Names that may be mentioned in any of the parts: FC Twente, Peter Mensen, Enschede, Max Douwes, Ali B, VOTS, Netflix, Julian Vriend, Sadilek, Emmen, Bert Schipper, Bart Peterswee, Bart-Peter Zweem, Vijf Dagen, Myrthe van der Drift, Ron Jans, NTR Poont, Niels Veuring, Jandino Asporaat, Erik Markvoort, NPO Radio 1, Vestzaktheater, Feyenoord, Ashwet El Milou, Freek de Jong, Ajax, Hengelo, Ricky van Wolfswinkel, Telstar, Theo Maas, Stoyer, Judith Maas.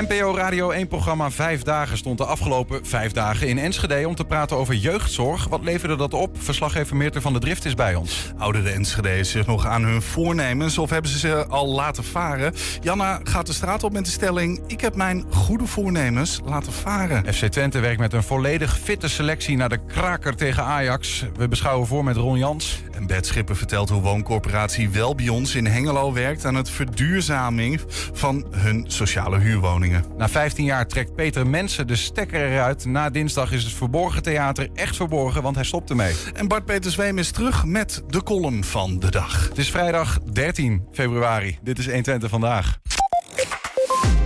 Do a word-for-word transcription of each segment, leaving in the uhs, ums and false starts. N P O Radio één-programma Vijf Dagen stond de afgelopen vijf dagen in Enschede om te praten over jeugdzorg. Wat leverde dat op? Verslaggever Myrthe van der Drift is bij ons. Houden de Enschede's zich nog aan hun voornemens of hebben ze ze al laten varen? Janna gaat de straat op met de stelling: ik heb mijn goede voornemens laten varen. F C Twente werkt met een volledig fitte selectie naar de kraker tegen Ajax. We beschouwen voor met Ron Jans. En Bert Schipper vertelt hoe wooncorporatie Welbions in Hengelo werkt aan het verduurzaming van hun sociale huurwoningen. Na vijftien jaar trekt Peter Mensen de stekker eruit. Na dinsdag is het Verborgen Theater echt verborgen, want hij stopt ermee. En Bart-Peter Zweem is terug met de column van de dag. Het is vrijdag dertien februari. Dit is honderdtwintig Vandaag.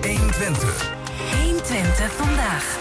honderdtwintig. honderdtwintig Vandaag.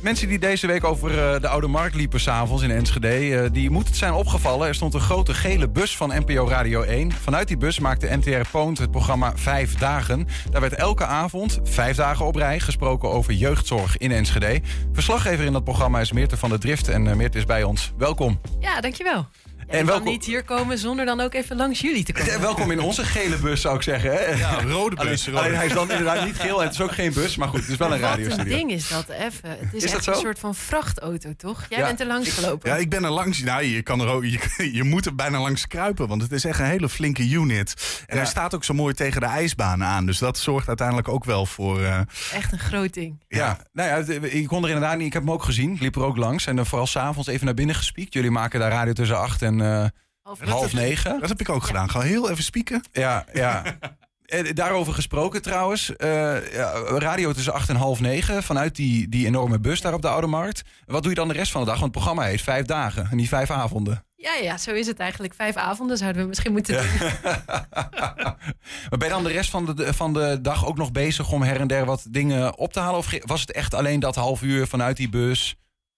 Mensen die deze week over de Oude Markt liepen s'avonds in Enschede, die moet het zijn opgevallen. Er stond een grote gele bus van N P O Radio één. Vanuit die bus maakte N T R Poont het programma Vijf Dagen. Daar werd elke avond, vijf dagen op rij, gesproken over jeugdzorg in Enschede. Verslaggever in dat programma is Myrthe van der Drift en Myrthe is bij ons. Welkom. Ja, dankjewel. Ja, en welkom... kan niet hier komen zonder dan ook even langs jullie te komen. Welkom in onze gele bus, zou ik zeggen. Hè? Ja, rode bus. Alleen, alleen hij is dan inderdaad niet geel en het is ook geen bus. Maar goed, het is wel een radiostudio. Wat een ding is dat, even. Het is, is echt een soort van vrachtauto, toch? Jij ja. bent er langs gelopen. Ja, ik ben er langs. Nou, je, kan er ook, je, je moet er bijna langs kruipen, want het is echt een hele flinke unit. En ja. hij staat ook zo mooi tegen de ijsbaan aan. Dus dat zorgt uiteindelijk ook wel voor... Uh... Echt een groot ding. Ja, ja. Nou ja, ik kon er inderdaad niet. Ik heb hem ook gezien. Ik liep er ook langs. En dan vooral s'avonds even naar binnen gespiekt. Jullie maken daar radio tussen acht en... En, uh, half, half negen. Dat heb ik ook gedaan. Gewoon heel even spieken. Ja, ja. En daarover gesproken trouwens. Uh, radio tussen acht en half negen. Vanuit die, die enorme bus daar op de Oude Markt. Wat doe je dan de rest van de dag? Want het programma heet Vijf Dagen en niet Vijf Avonden. Ja, ja, zo is het eigenlijk. Vijf avonden zouden we misschien moeten doen. Ja. Maar ben je dan de rest van de, van de dag ook nog bezig om her en der wat dingen op te halen? Of was het echt alleen dat half uur vanuit die bus...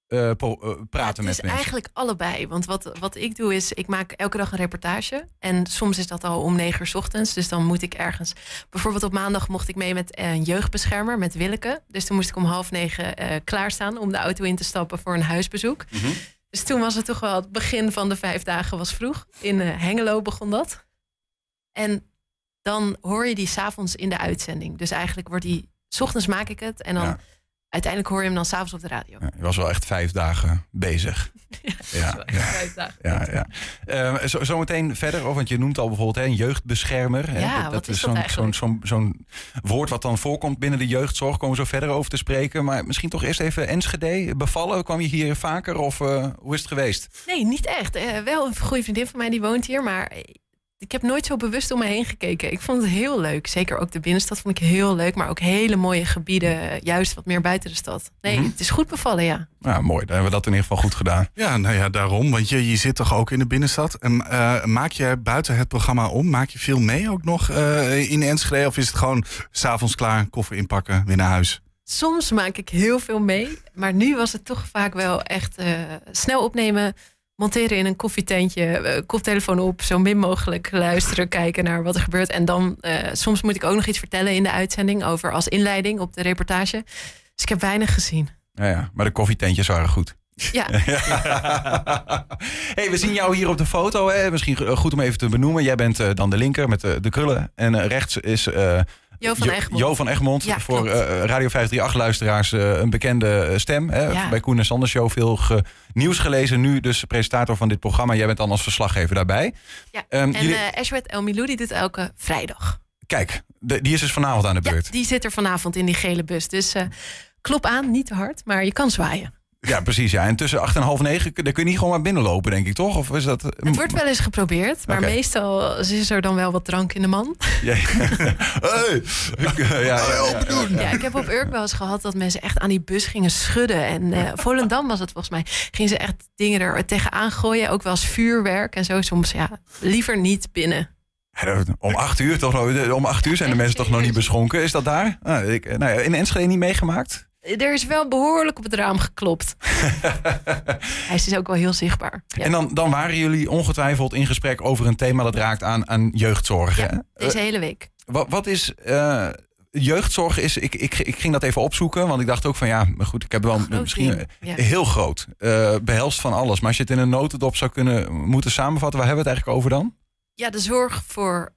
Uh, po- uh, praten ja, het met is mensen. Eigenlijk allebei. Want wat, wat ik doe is, ik maak elke dag een reportage. En soms is dat al om negen uur 's ochtends. Dus dan moet ik ergens... Bijvoorbeeld op maandag mocht ik mee met een jeugdbeschermer, met Willeke. Dus toen moest ik om half negen uh, klaarstaan om de auto in te stappen voor een huisbezoek. Mm-hmm. Dus toen was het toch wel het begin van de vijf dagen was vroeg. In uh, Hengelo begon dat. En dan hoor je die 's avonds in de uitzending. Dus eigenlijk wordt die... 's ochtends maak ik het en dan... Ja. Uiteindelijk hoor je hem dan s'avonds op de radio. Ja, je was wel echt vijf dagen bezig. Ja, ja, ja. Vijf dagen. Ja, ja. Uh, zo, zo meteen verder, oh, want je noemt al bijvoorbeeld hè, een jeugdbeschermer. Hè, ja, dat, dat is, is zo'n, zo'n, zo'n, zo'n woord wat dan voorkomt binnen de jeugdzorg. Komen we zo verder over te spreken. Maar misschien toch eerst even Enschede. Bevallen, kwam je hier vaker of uh, hoe is het geweest? Nee, niet echt. Uh, wel een goede vriendin van mij die woont hier, maar... Ik heb nooit zo bewust om me heen gekeken. Ik vond het heel leuk. Zeker ook de binnenstad vond ik heel leuk. Maar ook hele mooie gebieden. Juist wat meer buiten de stad. Nee, mm-hmm. Het is goed bevallen, ja. Ja, mooi. Dan hebben we dat in ieder geval goed gedaan. Ja, nou ja, daarom. Want je, je zit toch ook in de binnenstad. En uh, maak je buiten het programma om? Maak je veel mee ook nog uh, in Enschede? Of is het gewoon 's avonds klaar, koffer inpakken, weer naar huis? Soms maak ik heel veel mee. Maar nu was het toch vaak wel echt uh, snel opnemen... Monteren in een koffietentje, koptelefoon op, zo min mogelijk luisteren, kijken naar wat er gebeurt. En dan, uh, soms moet ik ook nog iets vertellen in de uitzending over als inleiding op de reportage. Dus ik heb weinig gezien. Ja, ja, maar de koffietentjes waren goed. Ja. Ja. Hey, we zien jou hier op de foto. Hè? Misschien goed om even te benoemen. Jij bent uh, dan de linker met de, de krullen. En uh, rechts is... Uh, Jo van Egmond. Jo van Egmond, ja, voor uh, Radio vijf drie acht-luisteraars uh, een bekende uh, stem. Hè? Ja. Bij Koen en Sanders Show veel ge- nieuws gelezen. Nu dus presentator van dit programma. Jij bent dan als verslaggever daarbij. Ja. Um, en jullie... uh, Ashwet El Milou die doet elke vrijdag. Kijk, de, die is dus vanavond aan de beurt. Ja, die zit er vanavond in die gele bus. Dus uh, klop aan, niet te hard, maar je kan zwaaien. Ja, precies. Ja. En tussen acht en half negen, daar kun je niet gewoon maar binnenlopen, denk ik, toch? Of is dat... Het wordt wel eens geprobeerd, maar okay. Meestal is er dan wel wat drank in de man. Ja, ja. Hey. Ja, ja, ja. Ja, ik heb op Urk wel eens gehad dat mensen echt aan die bus gingen schudden. En uh, Volendam was het volgens mij. Gingen ze echt dingen er tegenaan gooien, ook wel eens vuurwerk en zo. Soms, ja, liever niet binnen. Om acht uur, toch, om acht uur zijn de mensen toch nog niet beschonken? Is dat daar? Nou, ik, nou ja, in Enschede niet meegemaakt? Er is wel behoorlijk op het raam geklopt. Hij is dus ook wel heel zichtbaar. Ja. En dan, dan waren jullie ongetwijfeld in gesprek over een thema dat raakt aan, aan jeugdzorg. Ja, deze hele week. Uh, wat, wat is... Uh, jeugdzorg is... Ik, ik, ik ging dat even opzoeken, want ik dacht ook van... Ja, maar goed, ik heb wel groot misschien... Ja. Heel groot. Uh, behelst van alles. Maar als je het in een notendop zou kunnen moeten samenvatten... Waar hebben we het eigenlijk over dan? Ja, de zorg voor...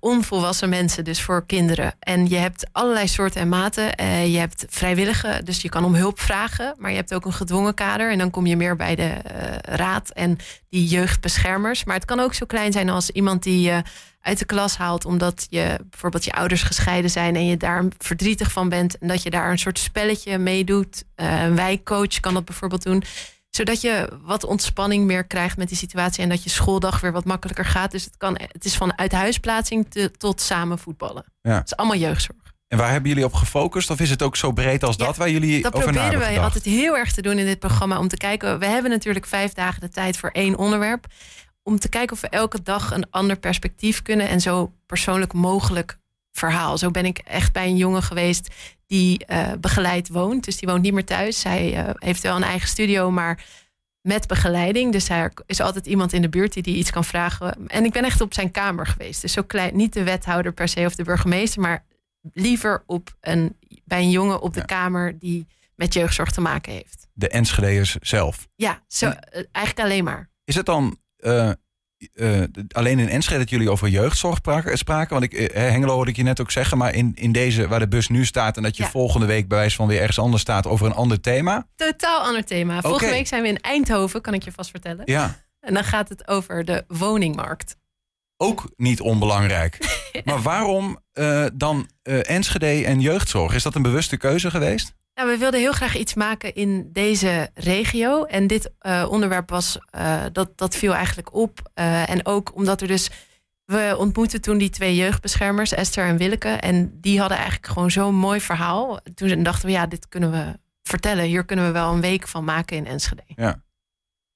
onvolwassen mensen, dus voor kinderen. En je hebt allerlei soorten en maten. Uh, je hebt vrijwilligen, dus je kan om hulp vragen. Maar je hebt ook een gedwongen kader. En dan kom je meer bij de uh, raad en die jeugdbeschermers. Maar het kan ook zo klein zijn als iemand die je uh, uit de klas haalt... omdat je bijvoorbeeld je ouders gescheiden zijn... en je daar verdrietig van bent. En dat je daar een soort spelletje mee doet. Uh, een wijkcoach kan dat bijvoorbeeld doen... zodat je wat ontspanning meer krijgt met die situatie... en dat je schooldag weer wat makkelijker gaat. Dus het, kan, het is van uithuisplaatsing te, tot samen voetballen. Ja. Het is allemaal jeugdzorg. En waar hebben jullie op gefocust? Of is het ook zo breed als ja, dat waar jullie dat over na hebben Dat proberen wij altijd heel erg te doen in dit programma... om te kijken, we hebben natuurlijk vijf dagen de tijd voor één onderwerp... om te kijken of we elke dag een ander perspectief kunnen... en zo persoonlijk mogelijk verhaal. Zo ben ik echt bij een jongen geweest... die uh, begeleid woont. Dus die woont niet meer thuis. Hij uh, heeft wel een eigen studio, maar met begeleiding. Dus er is altijd iemand in de buurt die, die iets kan vragen. En ik ben echt op zijn kamer geweest. Dus zo klein, niet de wethouder per se of de burgemeester... maar liever op een, bij een jongen op de ja. kamer... die met jeugdzorg te maken heeft. De Enschedeërs zelf? Ja, zo, uh, eigenlijk alleen maar. Is het dan... Uh... Uh, alleen in Enschede dat jullie over jeugdzorg spraken. Want ik, uh, Hengelo hoorde ik je net ook zeggen. Maar in, in deze waar de bus nu staat... en dat je ja. volgende week bij wijze van weer ergens anders staat... over een ander thema? Totaal ander thema. Okay. Volgende week zijn we in Eindhoven, kan ik je vast vertellen. Ja. En dan gaat het over de woningmarkt. Ook niet onbelangrijk. ja. Maar waarom uh, dan uh, Enschede en jeugdzorg? Is dat een bewuste keuze geweest? Nou, we wilden heel graag iets maken in deze regio. En dit uh, onderwerp was, uh, dat, dat viel eigenlijk op. Uh, en ook omdat er dus... We ontmoetten toen die twee jeugdbeschermers, Esther en Willeke. En die hadden eigenlijk gewoon zo'n mooi verhaal. Toen dachten we, ja, dit kunnen we vertellen. Hier kunnen we wel een week van maken in Enschede. Ja.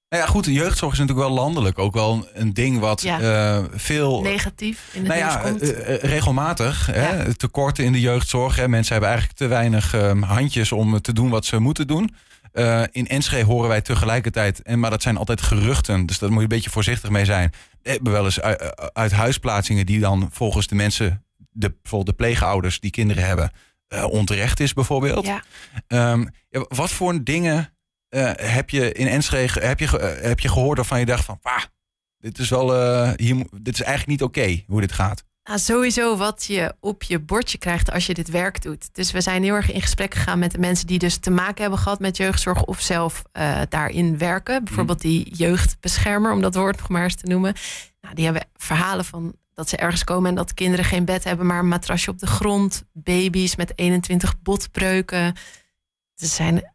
Nou ja, goed, de jeugdzorg is natuurlijk wel landelijk. Ook wel een ding wat ja. uh, veel... negatief in de nou ja, komt. Uh, uh, regelmatig. Ja. Hè, tekorten in de jeugdzorg. Hè. Mensen hebben eigenlijk te weinig um, handjes om te doen wat ze moeten doen. Uh, in Enschede horen wij tegelijkertijd... En, maar dat zijn altijd geruchten, dus daar moet je een beetje voorzichtig mee zijn. We hebben wel eens uit, uit huisplaatsingen die dan volgens de mensen... De, bijvoorbeeld de pleegouders die kinderen hebben, uh, onterecht is bijvoorbeeld. Ja. Um, ja, wat voor dingen... Uh, heb je in Enschede heb je, uh, heb je gehoord waarvan je dacht van... Bah, dit is wel uh, hier, dit is eigenlijk niet oké okay, hoe dit gaat? Nou, sowieso wat je op je bordje krijgt als je dit werk doet. Dus we zijn heel erg in gesprek gegaan met de mensen... die dus te maken hebben gehad met jeugdzorg of zelf uh, daarin werken. Bijvoorbeeld die jeugdbeschermer, om dat woord nog maar eens te noemen. Nou, die hebben verhalen van dat ze ergens komen... en dat kinderen geen bed hebben, maar een matrasje op de grond. Baby's met eenentwintig botbreuken. Ze zijn...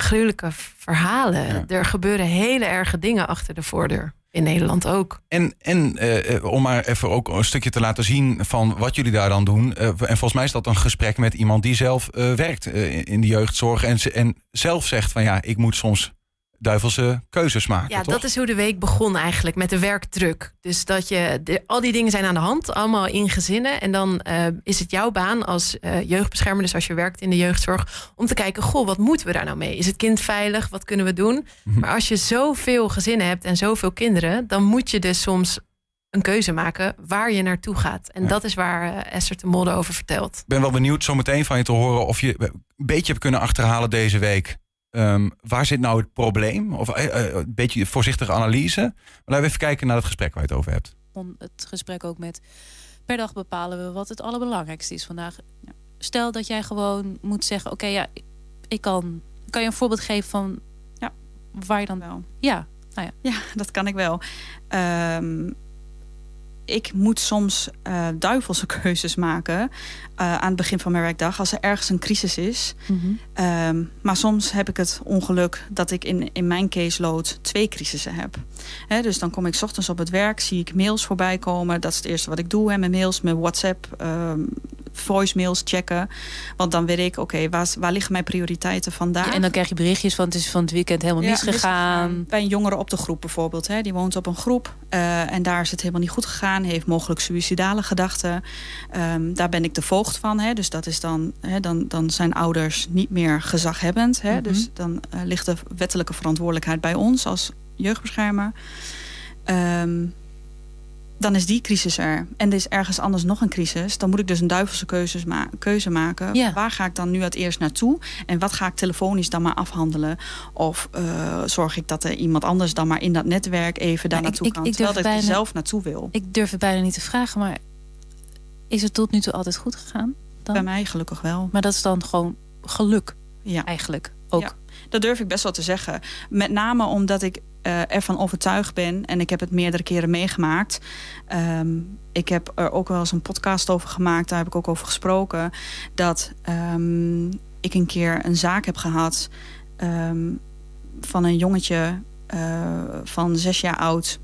gruwelijke verhalen. Ja. Er gebeuren hele erge dingen achter de voordeur. In Nederland ook. En, en eh, om maar even ook een stukje te laten zien van wat jullie daar dan doen. Eh, en volgens mij is dat een gesprek met iemand die zelf eh, werkt eh, in de jeugdzorg. En, en zelf zegt van ja, ik moet soms duivelse keuzes maken. Ja, toch? Dat is hoe de week begon eigenlijk, met de werkdruk. Dus dat je, de, al die dingen zijn aan de hand, allemaal in gezinnen. En dan uh, is het jouw baan als uh, jeugdbeschermer, dus als je werkt in de jeugdzorg... om te kijken, goh, wat moeten we daar nou mee? Is het kind veilig? Wat kunnen we doen? Mm-hmm. Maar als je zoveel gezinnen hebt en zoveel kinderen... dan moet je dus soms een keuze maken waar je naartoe gaat. En ja. dat is waar uh, Esther de Molde over vertelt. Ik ben wel benieuwd zometeen van je te horen... of je een beetje hebt kunnen achterhalen deze week... Um, waar zit nou het probleem? Of uh, uh, een beetje voorzichtige analyse. Maar laten we even kijken naar het gesprek waar je het over hebt. Het gesprek ook met... per dag bepalen we wat het allerbelangrijkste is vandaag. Ja. Stel dat jij gewoon moet zeggen... oké, okay, ja, ik kan... Kan je een voorbeeld geven van... Ja, waar je dan wel? Ja, nou ja. Ja, dat kan ik wel. Um, ik moet soms uh, duivelse keuzes maken... Uh, aan het begin van mijn werkdag... als er ergens een crisis is. Mm-hmm. Um, maar soms heb ik het ongeluk... dat ik in, in mijn caseload twee crisissen heb. He, dus dan kom ik 's ochtends op het werk... zie ik mails voorbij komen. Dat is het eerste wat ik doe. Hè, mijn mails, mijn WhatsApp... Um, voicemails checken. Want dan weet ik, oké, okay, waar, waar liggen mijn prioriteiten vandaag? Ja, en dan krijg je berichtjes van het is van het weekend helemaal ja, misgegaan. Dus bij een jongere op de groep bijvoorbeeld. Hè, die woont op een groep uh, en daar is het helemaal niet goed gegaan. Heeft mogelijk suïcidale gedachten. Um, daar ben ik de voogd van. Hè, dus dat is dan, hè, dan, dan zijn ouders niet meer gezaghebbend. Hè, mm-hmm. Dus dan uh, ligt de wettelijke verantwoordelijkheid bij ons als jeugdbeschermer. Um, Dan is die crisis er. En er is ergens anders nog een crisis. Dan moet ik dus een duivelse keuzes ma- keuze maken. Ja. Waar ga ik dan nu het eerst naartoe? En wat ga ik telefonisch dan maar afhandelen? Of uh, zorg ik dat er iemand anders dan maar in dat netwerk even daar maar naartoe ik, kan? Ik, ik Terwijl ik er bijna, zelf naartoe wil. Ik durf het bijna niet te vragen, maar Is het tot nu toe altijd goed gegaan? Dan? Bij mij gelukkig wel. Maar dat is dan gewoon geluk ja. eigenlijk ook? Ja. Dat durf ik best wel te zeggen. Met name omdat ik uh, ervan overtuigd ben. En ik heb het meerdere keren meegemaakt. Um, ik heb er ook wel eens een podcast over gemaakt. Daar heb ik ook over gesproken. Dat um, ik een keer een zaak heb gehad. Um, van een jongetje uh, van zes jaar oud.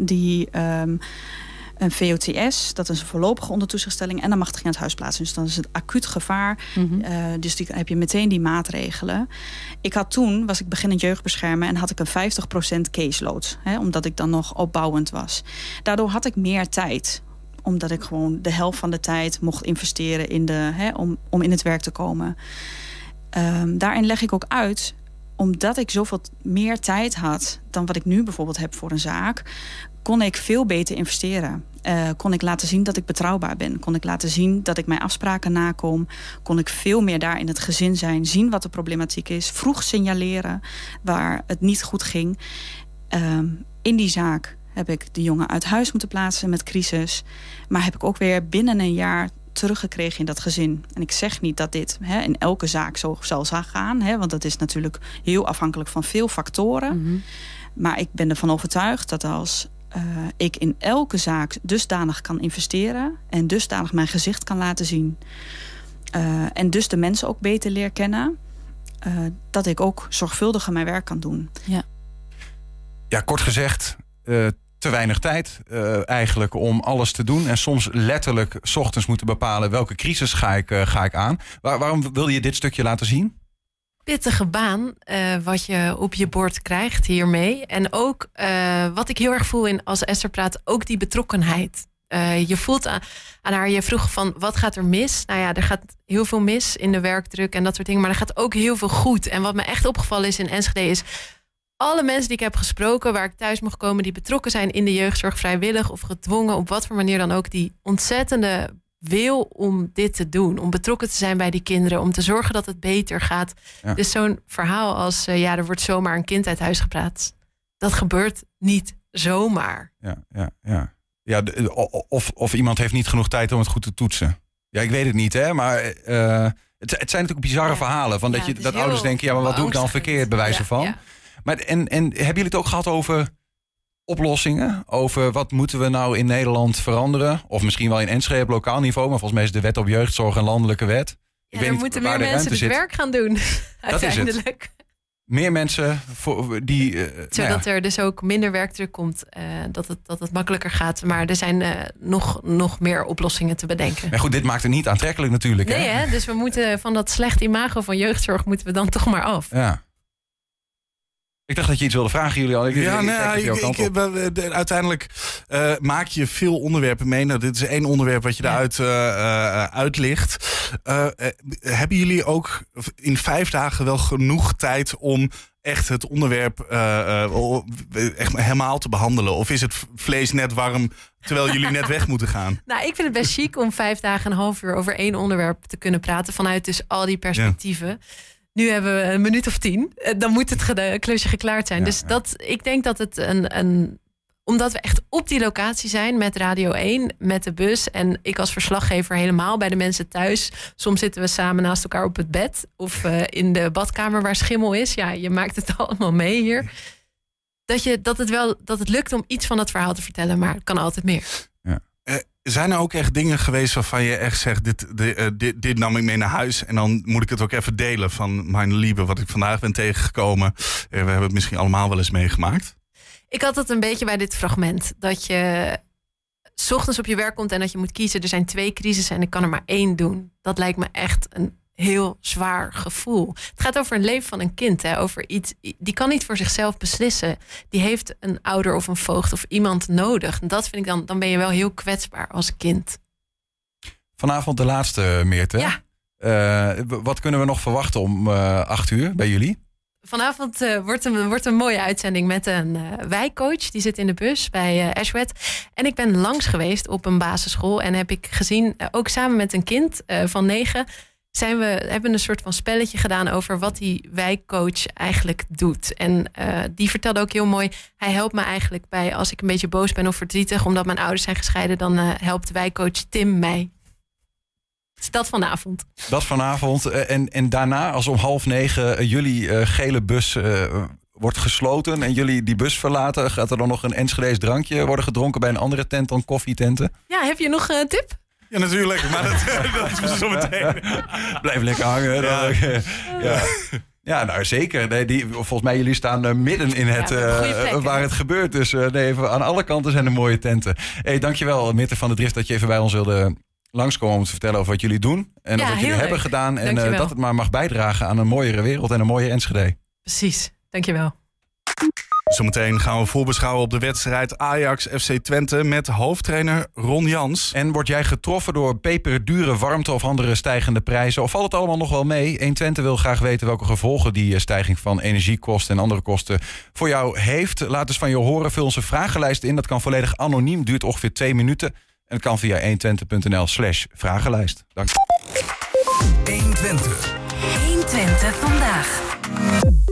Die... Um, een V O T S, dat is een voorlopige ondertoezichtstelling... en dan mag het geen uit huis plaatsen. Dus dan is het acuut gevaar. Mm-hmm. Uh, dus die, dan heb je meteen die maatregelen. Ik had toen, was ik beginnend jeugdbeschermer... en had ik een vijftig procent caseload. Hè, omdat ik dan nog opbouwend was. Daardoor had ik meer tijd. Omdat ik gewoon de helft van de tijd mocht investeren... in de, hè, om, om in het werk te komen. Um, daarin leg ik ook uit... omdat ik zoveel meer tijd had... dan wat ik nu bijvoorbeeld heb voor een zaak... kon ik veel beter investeren. Uh, kon ik laten zien dat ik betrouwbaar ben. Kon ik laten zien dat ik mijn afspraken nakom. Kon ik veel meer daar in het gezin zijn. Zien wat de problematiek is. Vroeg signaleren waar het niet goed ging. Uh, in die zaak heb ik de jongen uit huis moeten plaatsen met crisis. Maar heb ik ook weer binnen een jaar... teruggekregen in dat gezin. En ik zeg niet dat dit hè, in elke zaak zo zal gaan. Hè, want dat is natuurlijk heel afhankelijk van veel factoren. Mm-hmm. Maar ik ben ervan overtuigd dat als uh, ik in elke zaak dusdanig kan investeren... en dusdanig mijn gezicht kan laten zien... Uh, en dus de mensen ook beter leer kennen... Uh, dat ik ook zorgvuldiger mijn werk kan doen. Ja, ja kort gezegd... Uh, te weinig tijd uh, eigenlijk om alles te doen. En soms letterlijk 's ochtends moeten bepalen... welke crisis ga ik, uh, ga ik aan. Waar, waarom wil je dit stukje laten zien? Pittige baan, uh, wat je op je bord krijgt hiermee. En ook uh, wat ik heel erg voel in als Esther praat... ook die betrokkenheid. Uh, je voelt aan, aan haar, je vroeg van wat gaat er mis? Nou ja, er gaat heel veel mis in de werkdruk en dat soort dingen. Maar er gaat ook heel veel goed. En wat me echt opgevallen is in Enschede is... alle mensen die ik heb gesproken, waar ik thuis mocht komen... die betrokken zijn in de jeugdzorg, vrijwillig of gedwongen... op wat voor manier dan ook, die ontzettende wil om dit te doen. Om betrokken te zijn bij die kinderen, om te zorgen dat het beter gaat. Ja. Dus zo'n verhaal als, uh, ja, er wordt zomaar een kind uit huis gepraat. Dat gebeurt niet zomaar. Ja, ja, ja. ja of, of iemand heeft niet genoeg tijd om het goed te toetsen. Ja, ik weet het niet, hè, maar... Uh, het, het zijn natuurlijk bizarre ja. verhalen. Van ja, dat je, dat ouders denken, ja, maar wat doe ik dan verkeerd, bij wijze ja, van... Ja. Maar en, en hebben jullie het ook gehad over oplossingen? Over wat moeten we nou in Nederland veranderen? Of misschien wel in Enschede op lokaal niveau. Maar volgens mij is de wet op jeugdzorg een landelijke wet. Ja, ik weet moeten meer mensen het zit. werk gaan doen. Uiteindelijk. Dat is het. Meer mensen voor, die... Uh, Zodat nou ja. er dus ook minder werkdruk komt. Uh, dat, het, dat het makkelijker gaat. Maar er zijn uh, nog, nog meer oplossingen te bedenken. Maar goed, dit maakt het niet aantrekkelijk natuurlijk. Nee, hè? Hè? Dus we moeten van dat slecht imago van jeugdzorg... moeten we dan toch maar af. Ja. Ik dacht dat je iets wilde vragen, jullie al. Ik, ja, ik, nee, ik, ik, ik, ik, uiteindelijk uh, maak je veel onderwerpen mee. Nou, dit is één onderwerp wat je ja. daaruit uh, uitlicht. Uh, uh, hebben jullie ook in vijf dagen wel genoeg tijd om echt het onderwerp uh, uh, echt helemaal te behandelen? Of is het vlees net warm terwijl jullie net weg moeten gaan? Nou, ik vind het best chic om vijf dagen een half uur over één onderwerp te kunnen praten. Vanuit dus al die perspectieven. Ja. Nu hebben we een minuut of tien. Dan moet het ge- klusje geklaard zijn. Ja, dus dat, ik denk dat het een, een... Omdat we echt op die locatie zijn met Radio één, met de bus... en ik als verslaggever helemaal bij de mensen thuis. Soms zitten we samen naast elkaar op het bed... of uh, in de badkamer waar schimmel is. Ja, je maakt het allemaal mee hier. Dat, je, dat, het, wel, dat het lukt om iets van dat verhaal te vertellen... maar het kan altijd meer. Ja. Zijn er ook echt dingen geweest waarvan je echt zegt... Dit, dit, dit, dit nam ik mee naar huis en dan moet ik het ook even delen... van mijn lieve, wat ik vandaag ben tegengekomen. We hebben het misschien allemaal wel eens meegemaakt. Ik had het een beetje bij dit fragment. Dat je 's ochtends op je werk komt en dat je moet kiezen. Er zijn twee crisissen en ik kan er maar één doen. Dat lijkt me echt een heel zwaar gevoel. Het gaat over het leven van een kind. Hè? Over iets, die kan niet voor zichzelf beslissen. Die heeft een ouder of een voogd of iemand nodig. En dat vind ik dan, dan ben je wel heel kwetsbaar als kind. Vanavond de laatste, Myrthe. Ja. Uh, wat kunnen we nog verwachten om uh, acht uur bij jullie? Vanavond uh, wordt, een, wordt een mooie uitzending met een uh, wijkcoach. Die zit in de bus bij uh, Ashwet. En ik ben langs geweest op een basisschool. En heb ik gezien, uh, ook samen met een kind uh, van negen... zijn we, hebben we een soort van spelletje gedaan over wat die wijkcoach eigenlijk doet. En uh, die vertelde ook heel mooi, hij helpt me eigenlijk bij als ik een beetje boos ben of verdrietig, omdat mijn ouders zijn gescheiden, dan uh, helpt wijkcoach Tim mij. Dus dat vanavond. Dat vanavond. En, en daarna, als om half negen jullie uh, gele bus uh, wordt gesloten en jullie die bus verlaten, gaat er dan nog een Enschedees drankje worden gedronken bij een andere tent dan koffietenten? Ja, heb je nog een uh, tip? Ja, natuurlijk, maar dat, dat is zo meteen. Blijf lekker hangen. Ja, ja. ja nou zeker. Nee, die, volgens mij, jullie staan uh, midden in het, ja, plek, uh, waar hè? het gebeurt. Dus uh, nee, aan alle kanten zijn er mooie tenten. Hey, dankjewel, Myrthe van der Drift, dat je even bij ons wilde langskomen om te vertellen over wat jullie doen. En ja, wat jullie leuk. hebben gedaan. En uh, dat het maar mag bijdragen aan een mooiere wereld en een mooie Enschede. Precies, dankjewel. Zometeen gaan we voorbeschouwen op de wedstrijd Ajax F C Twente met hoofdtrainer Ron Jans. En word jij getroffen door peperdure warmte of andere stijgende prijzen? Of valt het allemaal nog wel mee? één Twente wil graag weten welke gevolgen die stijging van energiekosten en andere kosten voor jou heeft. Laat eens van je horen. Vul onze vragenlijst in. Dat kan volledig anoniem. Duurt ongeveer twee minuten. En het kan via één twente punt n l slash vragenlijst. Dank. één twintig. één twintig vandaag.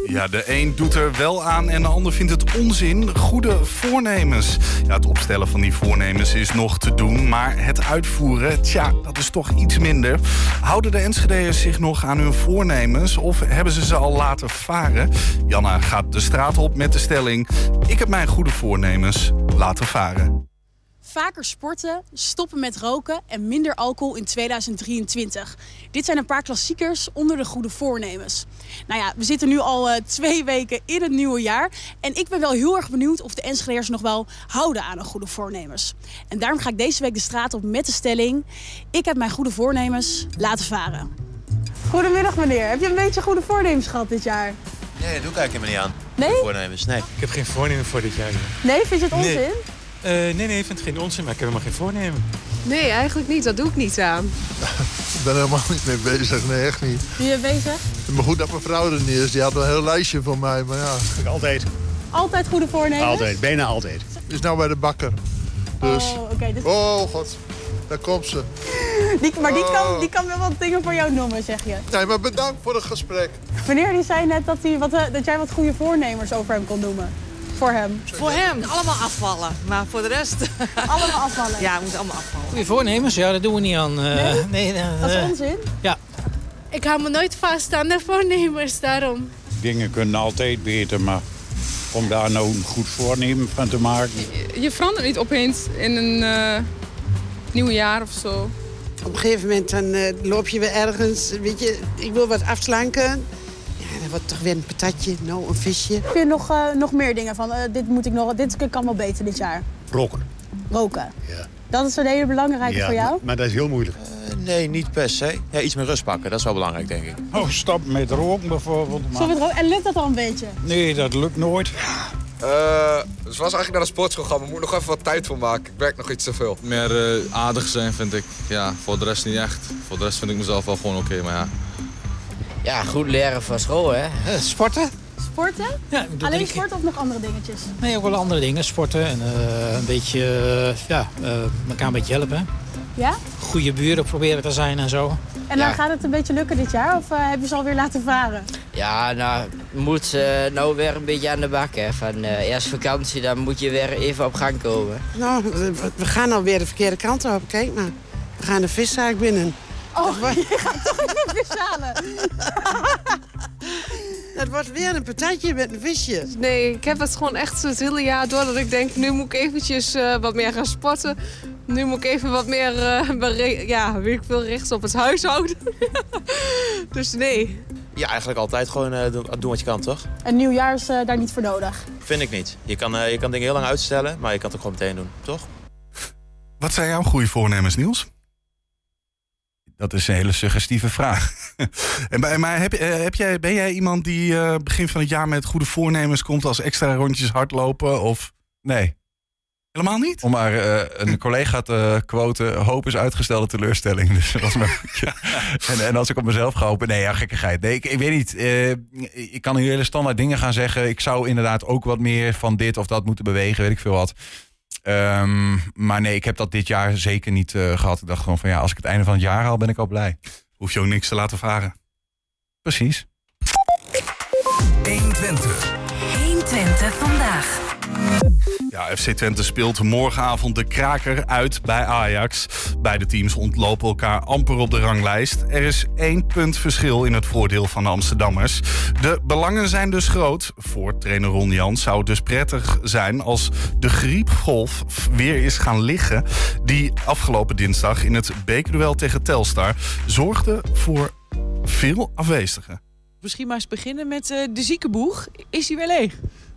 Ja, de een doet er wel aan en de ander vindt het onzin. Goede voornemens. Ja, het opstellen van die voornemens is nog te doen, maar het uitvoeren, tja, dat is toch iets minder. Houden de Enschedeërs zich nog aan hun voornemens of hebben ze ze al laten varen? Janna gaat de straat op met de stelling: ik heb mijn goede voornemens laten varen. Vaker sporten, stoppen met roken en minder alcohol in tweeduizend drieëntwintig. Dit zijn een paar klassiekers onder de goede voornemens. Nou ja, we zitten nu al uh, twee weken in het nieuwe jaar. En ik ben wel heel erg benieuwd of de Enschedeërs nog wel houden aan de goede voornemens. En daarom ga ik deze week de straat op met de stelling: ik heb mijn goede voornemens laten varen. Goedemiddag meneer, heb je een beetje goede voornemens gehad dit jaar? Nee, dat doe ik eigenlijk helemaal niet aan. Nee? Voornemens, nee. Ik heb geen voornemen voor dit jaar. Nee, vind je het onzin? Nee. Uh, nee, nee, ik vind het geen onzin, maar ik heb helemaal geen voornemen. Nee, eigenlijk niet. Dat doe ik niet aan. Ik ben helemaal niet mee bezig. Nee, echt niet. Ben je bezig? Maar goed dat mijn vrouw er niet is. Die had een heel lijstje van mij, maar ja. Altijd. Altijd goede voornemens? Altijd, bijna altijd. Is nou bij de bakker. Dus. Oh, oké. Okay, dus... oh, god. Daar komt ze. Die, maar oh. die, kan, die kan wel wat dingen voor jou noemen, zeg je. Nee, maar bedankt voor het gesprek. Meneer, die zei net dat, hij wat, dat jij wat goede voornemens over hem kon noemen. Voor hem? Voor hem, allemaal afvallen. Maar voor de rest... allemaal afvallen? Ja, we moeten allemaal afvallen. Goeie voornemens, ja, dat doen we niet aan. Uh, nee? nee uh, dat is onzin? Ja. Ik hou me nooit vast aan de voornemens, daarom. Dingen kunnen altijd beter, maar om daar nou een goed voornemen van te maken... Je, je verandert niet opeens in een uh, nieuw jaar of zo. Op een gegeven moment dan, uh, loop je weer ergens, weet je, ik wil wat afslanken... Wat toch weer een patatje, nou een visje. Heb je nog, uh, nog meer dingen van, uh, dit moet ik nog, dit kan wel beter dit jaar? Roken. Roken? Ja. Dat is een hele belangrijke ja, voor jou? Maar dat is heel moeilijk. Uh, nee, niet per se. Ja, iets meer rust pakken, dat is wel belangrijk, denk ik. Oh, stop met roken bijvoorbeeld. Stop met roken. En lukt dat al een beetje? Nee, dat lukt nooit. Uh, dus was eigenlijk naar de sportschool gaan, maar moet nog even wat tijd voor maken. Ik werk nog iets te veel. Meer uh, aardig zijn vind ik, ja, voor de rest niet echt. Voor de rest vind ik mezelf wel gewoon oké, okay, maar ja. Ja, goed leren van school, hè. Sporten. Sporten? Ja, alleen sporten of nog andere dingetjes? Nee, ook wel andere dingen. Sporten en uh, een beetje, uh, ja, uh, elkaar een beetje helpen. Ja? Goede buren proberen te zijn en zo. En dan ja. gaat het een beetje lukken dit jaar? Of uh, heb je ze alweer laten varen? Ja, nou, moet uh, nou weer een beetje aan de bak, hè. Van uh, eerst vakantie, dan moet je weer even op gang komen. Nou, we gaan alweer de verkeerde kant op. Kijk maar, we gaan de viszaak binnen. Oh, je gaat toch even vis halen. Dat wordt weer een patatje met een visje. Nee, ik heb het gewoon echt het hele jaar door dat ik denk... nu moet ik eventjes uh, wat meer gaan sporten. Nu moet ik even wat meer uh, ja, weet ik veel, richten op het huishouden. Dus nee. Ja, eigenlijk altijd gewoon uh, doen, doen wat je kan, toch? Een nieuw jaar is uh, daar niet voor nodig. Vind ik niet. Je kan, uh, je kan dingen heel lang uitstellen, maar je kan het ook gewoon meteen doen, toch? Wat zijn jouw goede voornemens, Niels? Dat is een hele suggestieve vraag. En bij, maar heb, heb jij, ben jij iemand die uh, begin van het jaar met goede voornemens komt... als extra rondjes hardlopen of... Nee. Helemaal niet? Om maar uh, een collega te quoten... hoop is uitgestelde teleurstelling. Dus dat was mijn... ja. en, en als ik op mezelf ga hopen... Nee, ja, gekkigheid. Nee, ik, ik weet niet. Uh, ik kan nu hele standaard dingen gaan zeggen. Ik zou inderdaad ook wat meer van dit of dat moeten bewegen. Weet ik veel wat. Um, maar nee, ik heb dat dit jaar zeker niet uh, gehad. Ik dacht gewoon van ja, als ik het einde van het jaar haal, ben ik al blij. hoef je ook niks te laten varen. Precies. honderdtwintig. honderdtwintig vandaag. Ja, F C Twente speelt morgenavond de kraker uit bij Ajax. Beide teams ontlopen elkaar amper op de ranglijst. Er is één punt verschil in het voordeel van de Amsterdammers. De belangen zijn dus groot. Voor trainer Ron Jans zou het dus prettig zijn als de griepgolf weer is gaan liggen, die afgelopen dinsdag in het bekerduel tegen Telstar zorgde voor veel afwezigen. Misschien maar eens beginnen met de ziekenboeg. Is die weer leeg?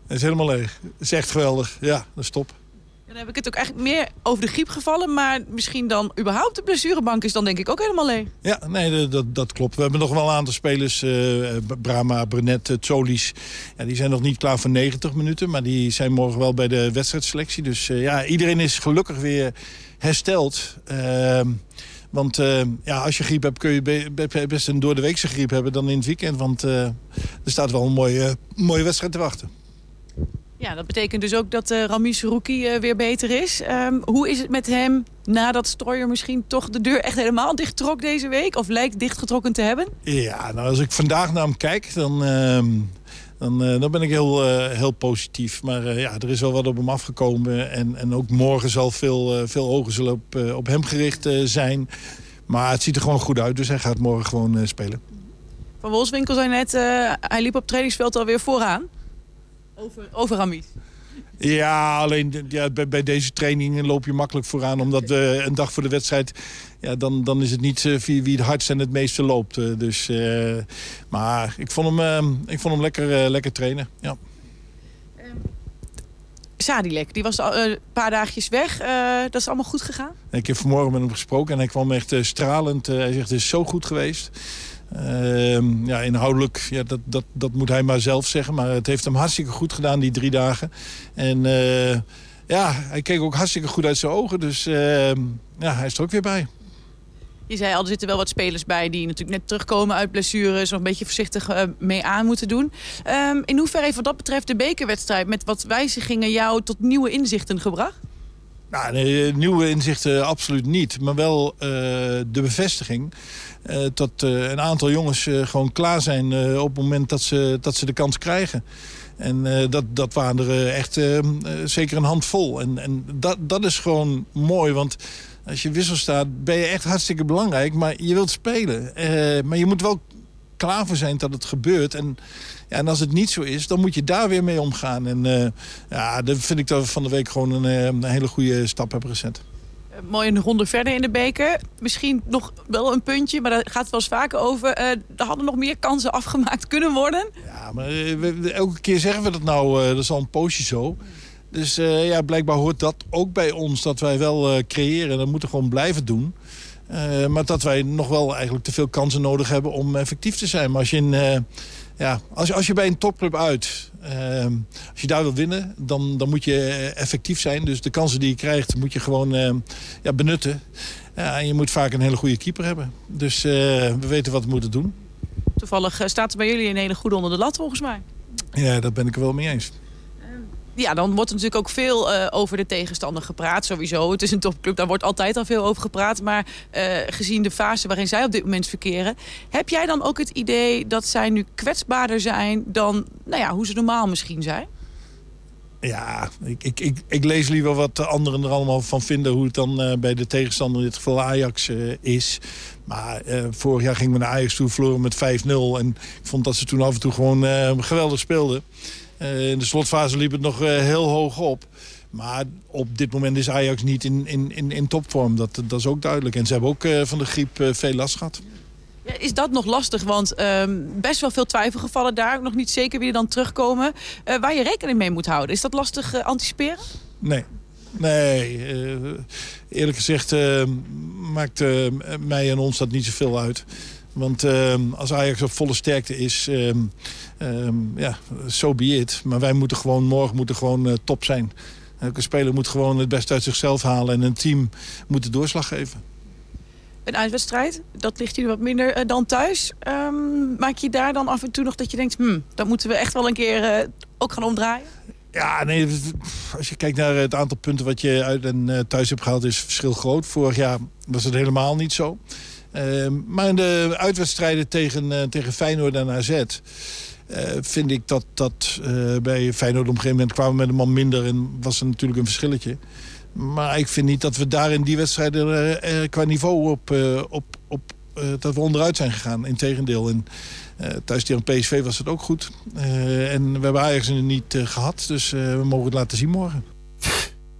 Het is helemaal leeg. Het is echt geweldig. Ja, dat is top. Dan heb ik het ook eigenlijk meer over de griep gevallen, maar misschien dan überhaupt de blessurebank is dan denk ik ook helemaal leeg. Ja, nee, dat, dat klopt. We hebben nog wel een aantal spelers, uh, Brahma, Brenet, Tsolis. Ja, die zijn nog niet klaar voor negentig minuten, maar die zijn morgen wel bij de wedstrijdselectie. Dus uh, ja, iedereen is gelukkig weer hersteld. Uh, Want uh, ja, als je griep hebt, kun je best een doordeweekse griep hebben dan in het weekend. Want uh, er staat wel een mooie, uh, mooie wedstrijd te wachten. Ja, dat betekent dus ook dat uh, Rami Seruki uh, weer beter is. Um, hoe is het met hem nadat Stoyer misschien toch de deur echt helemaal dicht trok deze week? Of lijkt dichtgetrokken te hebben? Ja, nou als ik vandaag naar hem kijk, dan... Uh... Dan, uh, dan ben ik heel, uh, heel positief. Maar uh, ja, er is wel wat op hem afgekomen. En, en ook morgen zal veel, uh, veel ogen zullen op, uh, op hem gericht uh, zijn. Maar het ziet er gewoon goed uit. Dus hij gaat morgen gewoon uh, spelen. Van Wolfswinkel zei net, uh, hij liep op het trainingsveld alweer vooraan. Over, over Rami. Ja, alleen ja, bij, bij deze trainingen loop je makkelijk vooraan. Omdat uh, een dag voor de wedstrijd, ja, dan, dan is het niet uh, wie, wie het hardst en het meeste loopt. Uh, dus, uh, maar ik vond hem, uh, ik vond hem lekker, uh, lekker trainen. Ja. Uh, Sadilek, die was al een uh, paar dagjes weg. Uh, dat is allemaal goed gegaan? Ik heb vanmorgen met hem gesproken en hij kwam echt uh, stralend. Uh, hij zegt, het is zo goed geweest. Uh, ja, inhoudelijk, ja, dat, dat, dat moet hij maar zelf zeggen. Maar het heeft hem hartstikke goed gedaan, die drie dagen. En uh, ja, hij keek ook hartstikke goed uit zijn ogen. Dus uh, ja, hij is er ook weer bij. Je zei al, er zitten wel wat spelers bij die natuurlijk net terugkomen uit blessures, nog een beetje voorzichtig uh, mee aan moeten doen. Um, in hoeverre heeft wat dat betreft de bekerwedstrijd met wat wijzigingen jou tot nieuwe inzichten gebracht? Nou, nee, nieuwe inzichten absoluut niet. Maar wel uh, de bevestiging uh, dat uh, een aantal jongens uh, gewoon klaar zijn uh, op het moment dat ze, dat ze de kans krijgen. En uh, dat, dat waren er uh, echt uh, uh, zeker een handvol. En, en dat, dat is gewoon mooi, want als je wissel staat ben je echt hartstikke belangrijk. Maar je wilt spelen. Uh, maar je moet wel klaar voor zijn dat het gebeurt. En, ja, en als het niet zo is, dan moet je daar weer mee omgaan. En uh, ja, dan vind ik dat we van de week gewoon een, een hele goede stap hebben gezet. Uh, mooi een ronde verder in de beker. Misschien nog wel een puntje, maar daar gaat het wel eens vaker over. Uh, er hadden nog meer kansen afgemaakt kunnen worden. Ja, maar uh, we, elke keer zeggen we dat nou, uh, dat is al een poosje zo. Dus uh, ja, blijkbaar hoort dat ook bij ons, dat wij wel uh, creëren. Dat moeten we gewoon blijven doen. Uh, maar dat wij nog wel eigenlijk te veel kansen nodig hebben om effectief te zijn. Maar als je, in, uh, ja, als, als je bij een topclub uit, uh, als je daar wil winnen, dan, dan moet je effectief zijn. Dus de kansen die je krijgt moet je gewoon uh, ja, benutten. Ja, en je moet vaak een hele goede keeper hebben. Dus uh, we weten wat we moeten doen. Toevallig staat er bij jullie een hele goede onder de lat volgens mij. Ja, daar ben ik er wel mee eens. Ja, dan wordt er natuurlijk ook veel uh, over de tegenstander gepraat, sowieso. Het is een topclub, daar wordt altijd al veel over gepraat. Maar uh, gezien de fase waarin zij op dit moment verkeren, heb jij dan ook het idee dat zij nu kwetsbaarder zijn dan nou ja, hoe ze normaal misschien zijn? Ja, ik, ik, ik, ik lees liever wat anderen er allemaal van vinden, hoe het dan uh, bij de tegenstander, in dit geval Ajax, uh, is. Maar uh, vorig jaar gingen we naar Ajax toe, verloren met vijf nul. En ik vond dat ze toen af en toe gewoon uh, geweldig speelden. Uh, in de slotfase liep het nog uh, heel hoog op. Maar op dit moment is Ajax niet in, in, in, in topvorm. Dat, dat is ook duidelijk. En ze hebben ook uh, van de griep uh, veel last gehad. Ja, is dat nog lastig? Want uh, best wel veel twijfelgevallen daar. Nog niet zeker wie er dan terugkomen. Uh, waar je rekening mee moet houden. Is dat lastig uh, anticiperen? Nee. Nee. Uh, eerlijk gezegd uh, maakt uh, mij en ons dat niet zoveel uit. Want uh, als Ajax op volle sterkte is, uh, uh, ja, so be it. Maar wij moeten gewoon morgen moeten gewoon, uh, top zijn. Elke speler moet gewoon het beste uit zichzelf halen. En een team moet de doorslag geven. Een uitwedstrijd, dat ligt hier wat minder uh, dan thuis. Um, maak je daar dan af en toe nog dat je denkt, hmm, dat moeten we echt wel een keer uh, ook gaan omdraaien? Ja, nee, als je kijkt naar het aantal punten wat je uit en thuis hebt gehaald, is het verschil groot. Vorig jaar was het helemaal niet zo. Uh, maar in de uitwedstrijden tegen, uh, tegen Feyenoord en A Z... Uh, vind ik dat, dat uh, bij Feyenoord op een gegeven moment kwamen we met een man minder... en was er natuurlijk een verschilletje. Maar ik vind niet dat we daar in die wedstrijden uh, uh, qua niveau op... Uh, op, op uh, dat we onderuit zijn gegaan, integendeel. En, uh, thuis tegen P S V was het ook goed. Uh, en we hebben Ajax niet uh, gehad, dus uh, we mogen het laten zien morgen.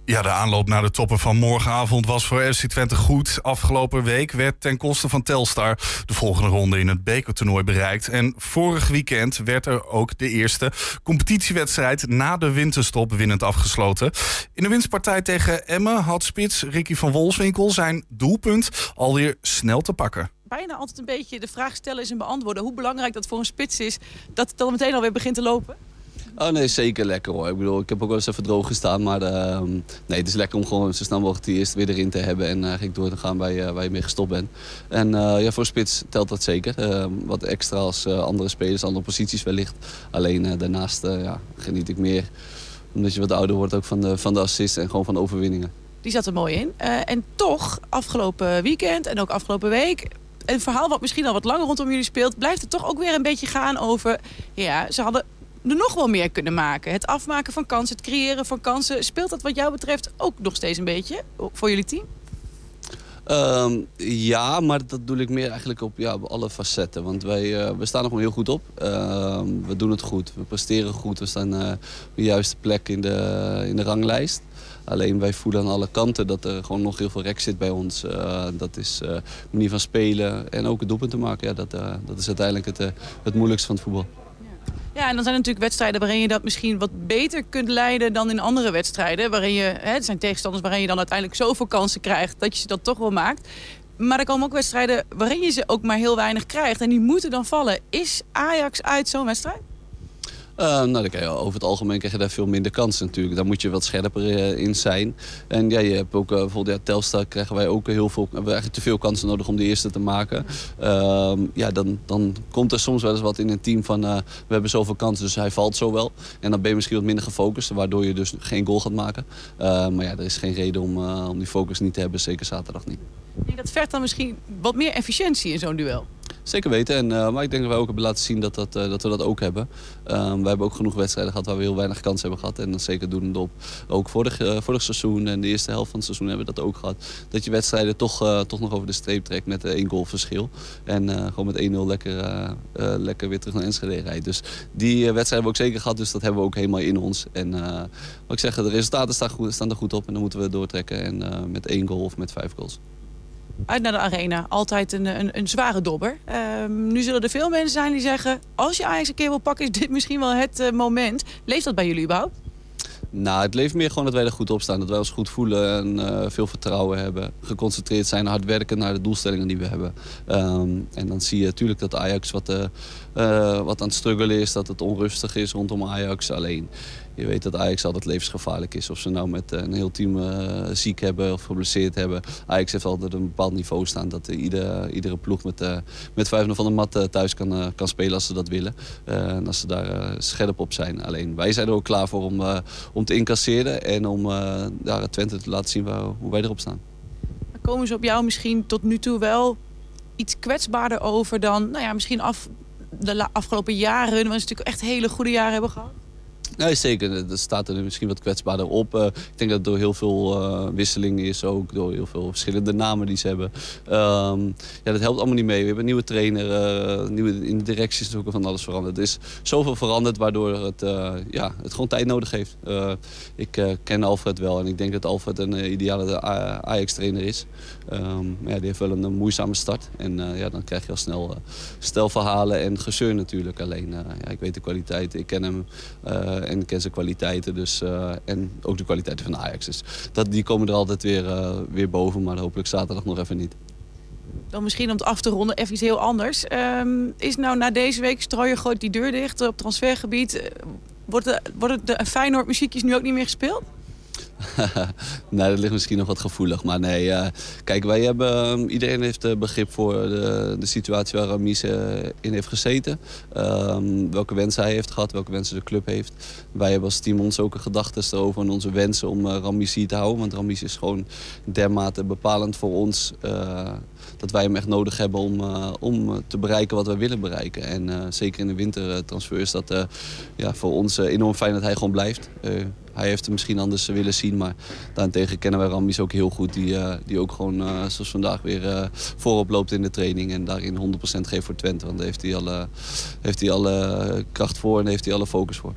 Ja, de aanloop naar de toppen van morgenavond was voor F C Twente goed. Afgelopen week werd ten koste van Telstar de volgende ronde in het bekertoernooi bereikt. En vorig weekend werd er ook de eerste competitiewedstrijd na de winterstop winnend afgesloten. In de winstpartij tegen Emmen had spits Ricky van Wolfswinkel zijn doelpunt alweer snel te pakken. Bijna altijd een beetje de vraag stellen is en beantwoorden hoe belangrijk dat voor een spits is, dat het dan meteen alweer begint te lopen. Oh nee, zeker lekker hoor. Ik bedoel, ik heb ook wel eens even droog gestaan. Maar uh, nee, het is lekker om gewoon zo snel mogelijk die eerste weer erin te hebben. En eigenlijk uh, door te gaan bij, uh, waar je mee gestopt bent. En uh, ja, voor spits telt dat zeker. Uh, wat extra als uh, andere spelers, andere posities wellicht. Alleen uh, daarnaast uh, ja, geniet ik meer. Omdat je wat ouder wordt ook van de, van de assists en gewoon van de overwinningen. Die zat er mooi in. Uh, en toch, afgelopen weekend en ook afgelopen week... een verhaal wat misschien al wat langer rondom jullie speelt... blijft het toch ook weer een beetje gaan over... ja, ze hadden... er nog wel meer kunnen maken. Het afmaken van kansen, het creëren van kansen. Speelt dat wat jou betreft ook nog steeds een beetje voor jullie team? Um, ja, maar dat doe ik meer eigenlijk op, ja, op alle facetten. Want wij uh, we staan er gewoon heel goed op. Uh, we doen het goed, we presteren goed. We staan uh, op de juiste plek in de, in de ranglijst. Alleen wij voelen aan alle kanten dat er gewoon nog heel veel rek zit bij ons. Uh, dat is uh, manier van spelen en ook het doelpunt te maken. Ja, dat, uh, dat is uiteindelijk het, uh, het moeilijkste van het voetbal. Ja, en dan zijn er natuurlijk wedstrijden waarin je dat misschien wat beter kunt leiden dan in andere wedstrijden. Waarin je, hè, het zijn tegenstanders waarin je dan uiteindelijk zoveel kansen krijgt dat je ze dat toch wel maakt. Maar er komen ook wedstrijden waarin je ze ook maar heel weinig krijgt. En die moeten dan vallen. Is Ajax uit zo'n wedstrijd? Uh, nou, dan krijg je, over het algemeen krijg je daar veel minder kansen natuurlijk. Daar moet je wat scherper uh, in zijn. En ja, je hebt ook uh, bijvoorbeeld ja, Telstar krijgen wij ook heel veel, we hebben eigenlijk te veel kansen nodig om de eerste te maken. Uh, ja, dan, dan komt er soms wel eens wat in een team van uh, we hebben zoveel kansen, dus hij valt zo wel. En dan ben je misschien wat minder gefocust, waardoor je dus geen goal gaat maken. Uh, maar ja, er is geen reden om, uh, om die focus niet te hebben, zeker zaterdag niet. Nee, dat vergt dan misschien wat meer efficiëntie in zo'n duel. Zeker weten, en, uh, maar ik denk dat wij ook hebben laten zien dat, dat, uh, dat we dat ook hebben. Uh, we hebben ook genoeg wedstrijden gehad waar we heel weinig kans hebben gehad. En dat zeker doelend op. Ook vorig, uh, vorig seizoen en de eerste helft van het seizoen hebben we dat ook gehad. Dat je wedstrijden toch, uh, toch nog over de streep trekt met uh, één goalverschil. En uh, gewoon met één nul lekker, uh, uh, lekker weer terug naar Enschede rijdt. Dus die uh, wedstrijd hebben we ook zeker gehad, dus dat hebben we ook helemaal in ons. En uh, wat ik zeg, de resultaten staan, goed, staan er goed op en dan moeten we doortrekken. En uh, met één goal of met vijf goals. Uit naar de arena. Altijd een, een, een zware dobber. Uh, nu zullen er veel mensen zijn die zeggen... als je Ajax een keer wil pakken, is dit misschien wel het uh, moment. Leeft dat bij jullie überhaupt? Nou, het leeft meer gewoon dat wij er goed op staan. Dat wij ons goed voelen en uh, veel vertrouwen hebben. Geconcentreerd zijn, hard werken naar de doelstellingen die we hebben. Um, en dan zie je natuurlijk dat Ajax wat, uh, uh, wat aan het struggelen is. Dat het onrustig is rondom Ajax. Alleen, je weet dat Ajax altijd levensgevaarlijk is. Of ze nou met een heel team uh, ziek hebben of geblesseerd hebben. Ajax heeft altijd een bepaald niveau staan. Dat uh, ieder, iedere ploeg met, uh, met vijf nul van de mat uh, thuis kan, uh, kan spelen als ze dat willen. Uh, en als ze daar uh, scherp op zijn. Alleen, wij zijn er ook klaar voor om... Uh, om te incasseren en om uh, ja, Twente te laten zien waar, hoe wij erop staan. Dan komen ze op jou misschien tot nu toe wel iets kwetsbaarder over dan... nou ja, misschien af, de afgelopen jaren, want ze natuurlijk echt hele goede jaren hebben gehad? Nee, zeker. Dat staat er misschien wat kwetsbaarder op. Uh, ik denk dat het door heel veel uh, wisseling is ook. Door heel veel verschillende namen die ze hebben. Um, ja, dat helpt allemaal niet mee. We hebben een nieuwe trainer. Uh, nieuwe, in de directie is ook van alles veranderd. Er is zoveel veranderd waardoor het, uh, ja, het gewoon tijd nodig heeft. Uh, ik uh, ken Alfred wel. En ik denk dat Alfred een uh, ideale Ajax-trainer is. Um, ja, die heeft wel een, een moeizame start. En uh, ja, dan krijg je al snel uh, stelverhalen en gezeur natuurlijk. Alleen, uh, ja, ik weet de kwaliteit. Ik ken hem. Uh, En ken zijn kwaliteiten dus, uh, en ook de kwaliteiten van Ajax. Dus dat, die komen er altijd weer, uh, weer boven, maar hopelijk zaterdag nog even niet. Dan misschien om het af te ronden even iets heel anders. Um, is nou na deze week Strooijer gooit die deur dicht op transfergebied? Wordt de, worden de Feyenoord muziekjes nu ook niet meer gespeeld? Nee, dat ligt misschien nog wat gevoelig. Maar nee, uh, kijk, wij hebben, um, iedereen heeft uh, begrip voor de, de situatie waar Ramis uh, in heeft gezeten. Um, welke wensen hij heeft gehad, welke wensen de club heeft. Wij hebben als team ons ook een gedachtes erover en onze wensen om uh, Ramis hier te houden. Want Ramis is gewoon dermate bepalend voor ons... Uh, dat wij hem echt nodig hebben om, uh, om te bereiken wat wij willen bereiken. En uh, zeker in de wintertransfer is dat uh, ja, voor ons uh, enorm fijn dat hij gewoon blijft. Uh, hij heeft hem misschien anders willen zien, maar daarentegen kennen wij Rambies ook heel goed. Die, uh, die ook gewoon, uh, zoals vandaag, weer uh, voorop loopt in de training en daarin honderd procent geeft voor Twente. Want daar heeft hij alle, heeft hij alle kracht voor en heeft hij alle focus voor.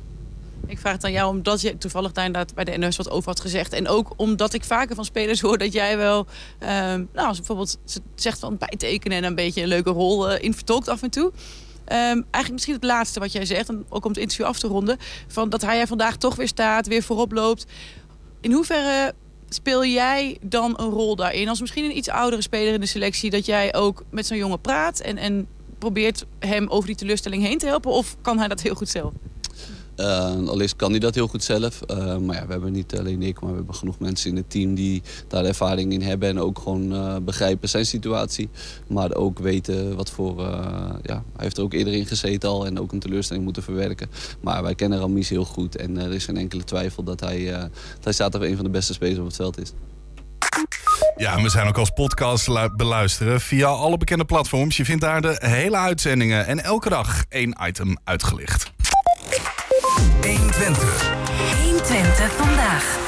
Ik vraag het aan jou omdat je toevallig daar inderdaad bij de N O S wat over had gezegd. En ook omdat ik vaker van spelers hoor dat jij wel, euh, nou als bijvoorbeeld ze zegt van bijtekenen en een beetje een leuke rol uh, in vertolkt af en toe. Um, eigenlijk misschien het laatste wat jij zegt, en ook om het interview af te ronden, van dat hij er vandaag toch weer staat, weer voorop loopt. In hoeverre speel jij dan een rol daarin? Als misschien een iets oudere speler in de selectie, dat jij ook met zo'n jongen praat en, en probeert hem over die teleurstelling heen te helpen? Of kan hij dat heel goed zelf? Uh, Allereerst kan hij dat heel goed zelf. Uh, maar ja, we hebben niet alleen ik, maar we hebben genoeg mensen in het team die daar ervaring in hebben. En ook gewoon uh, begrijpen zijn situatie. Maar ook weten wat voor... Uh, ja, hij heeft er ook eerder in gezeten al en ook een teleurstelling moeten verwerken. Maar wij kennen Rambies heel goed. En uh, er is geen enkele twijfel dat hij, uh, dat hij zaterdag een van de beste spelers op het veld is. Ja, we zijn ook als podcast beluisteren via alle bekende platforms. Je vindt daar de hele uitzendingen en elke dag één item uitgelicht. honderdtwintig vandaag.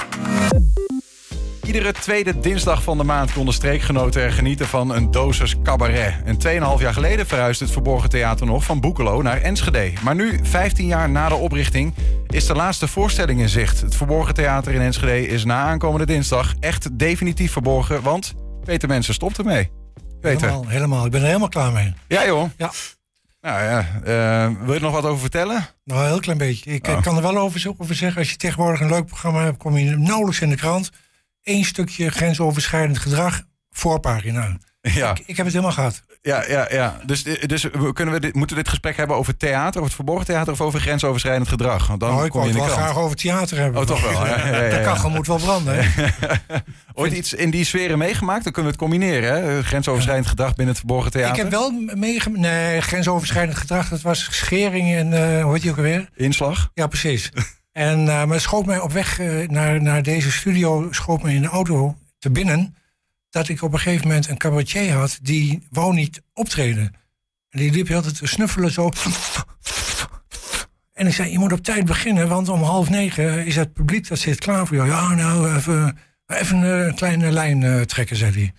Iedere tweede dinsdag van de maand konden streekgenoten er genieten van een dosis cabaret. En tweeënhalf jaar geleden verhuisde het Verborgen Theater nog van Boekelo naar Enschede. Maar nu, vijftien jaar na de oprichting, is de laatste voorstelling in zicht. Het Verborgen Theater in Enschede is na aankomende dinsdag echt definitief verborgen, want Peter Mensen stopt ermee. Peter. Helemaal, helemaal. Ik ben er helemaal klaar mee. Ja, joh. Ja. Nou ja, uh, wil je er nog wat over vertellen? Nou, een heel klein beetje. Ik oh. kan er wel over, over zeggen. Als je tegenwoordig een leuk programma hebt, kom je nauwelijks in de krant. Eén stukje grensoverschrijdend gedrag, voorpagina. Ja. Ik, ik heb het helemaal gehad. Ja, ja, ja. Dus, dus kunnen we dit, moeten we dit gesprek hebben over theater, over het Verborgen Theater of over grensoverschrijdend gedrag? Want dan nou, ik kom je in de krant. Ik wil het wel graag over theater hebben. Oh, toch wel. Ja, ja, ja, ja. De kachel moet wel branden. Hè? Ooit iets in die sferen meegemaakt? Dan kunnen we het combineren, hè? Grensoverschrijdend ja. gedrag binnen het Verborgen Theater. Ik heb wel meegemaakt... Nee, grensoverschrijdend gedrag, dat was schering en... Uh, hoe heet die ook alweer? Inslag? Ja, precies. en, uh, maar het schoot mij op weg uh, naar, naar deze studio, schoot mij in de auto te binnen... dat ik op een gegeven moment een cabaretier had... die wou niet optreden. En die liep heel te snuffelen zo. En ik zei, je moet op tijd beginnen... want om half negen is het publiek dat zit klaar voor jou. Ja, nou, even, even een kleine lijn uh, trekken, zei hij.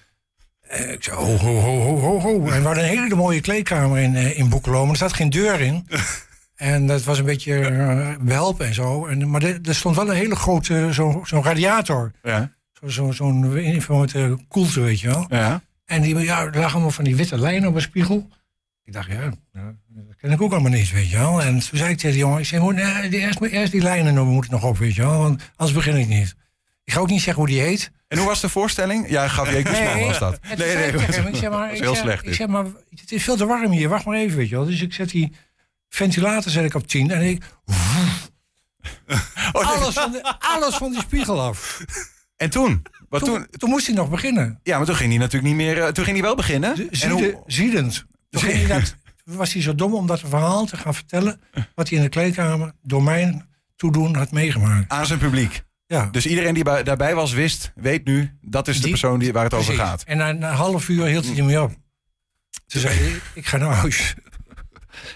En ik zei, ho, ho, ho, ho, ho. En we hadden een hele mooie kleedkamer in, uh, in Boekelo... maar er zat geen deur in. En dat was een beetje uh, behelpen en zo. En, maar er, er stond wel een hele grote zo, zo'n radiator... Ja. Zo, zo'n informante koelte, weet je wel. Ja. En die ja, lag allemaal van die witte lijnen op een spiegel. Ik dacht, ja, ja, dat ken ik ook allemaal niet, weet je wel. En toen zei ik tegen die jongen, ik zei, oh, nee, eerst, eerst die lijnen moeten nog op, weet je wel. Want anders begin ik niet. Ik ga ook niet zeggen hoe die heet. En hoe was de voorstelling? Ja, gaf je ik nee, was dat. Nee, nee, nee, nee, nee. Ik zeg maar, ik zeg, ik zeg maar, het is veel te warm hier, wacht maar even, weet je wel. Dus ik zet die ventilator zet ik op tien en ik... Oh, nee. alles, van de, alles van die spiegel af. En toen? Wat toen, toen? Toen moest hij nog beginnen. Ja, maar toen ging hij natuurlijk niet meer... Uh, toen ging hij wel beginnen. Z- ziede, en hoe... Ziedend. Toen, ging hij dat, toen was hij zo dom om dat verhaal te gaan vertellen... wat hij in de kleedkamer door mijn toedoen had meegemaakt. Aan zijn publiek. Ja. Dus iedereen die bij, daarbij was, wist, weet nu... dat is die, de persoon die, waar het precies. over gaat. En na een half uur hield hij ermee op. Toen zei hij, ik ga naar huis.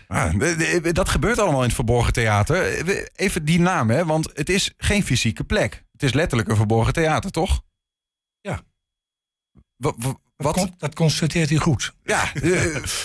Ah, dat gebeurt allemaal in het Verborgen Theater. Even die naam, hè, want het is geen fysieke plek. Het is letterlijk een verborgen theater, toch? Ja. W- w- wat? Dat, dat constateert hij goed. Ja. uh,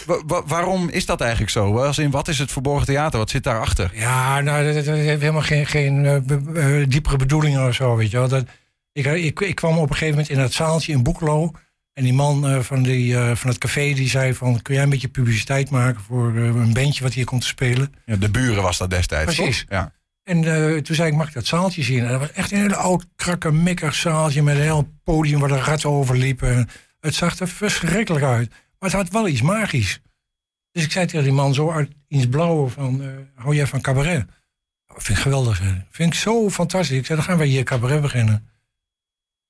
w- w- waarom is dat eigenlijk zo? Als in, wat is het Verborgen Theater? Wat zit daarachter? Ja, nou, dat, dat heeft helemaal geen, geen uh, be- uh, diepere bedoelingen of zo, weet je wel. Dat, ik, ik, ik kwam op een gegeven moment in dat zaaltje in Boekelo... en die man uh, van, die, uh, van het café die zei van... kun jij een beetje publiciteit maken voor uh, een bandje wat hier komt te spelen? Ja, De Buren was dat destijds. Precies. Toch? Ja. En uh, toen zei ik, mag ik dat zaaltje zien? En dat was echt een hele oud, krakkemikkig zaaltje... met een heel podium waar de ratten overliepen. Het zag er verschrikkelijk uit. Maar het had wel iets magisch. Dus ik zei tegen die man zo uit iets blauw van... Uh, hou jij van cabaret? Dat vind ik geweldig. Hè. Dat vind ik zo fantastisch. Ik zei, dan gaan wij hier cabaret beginnen.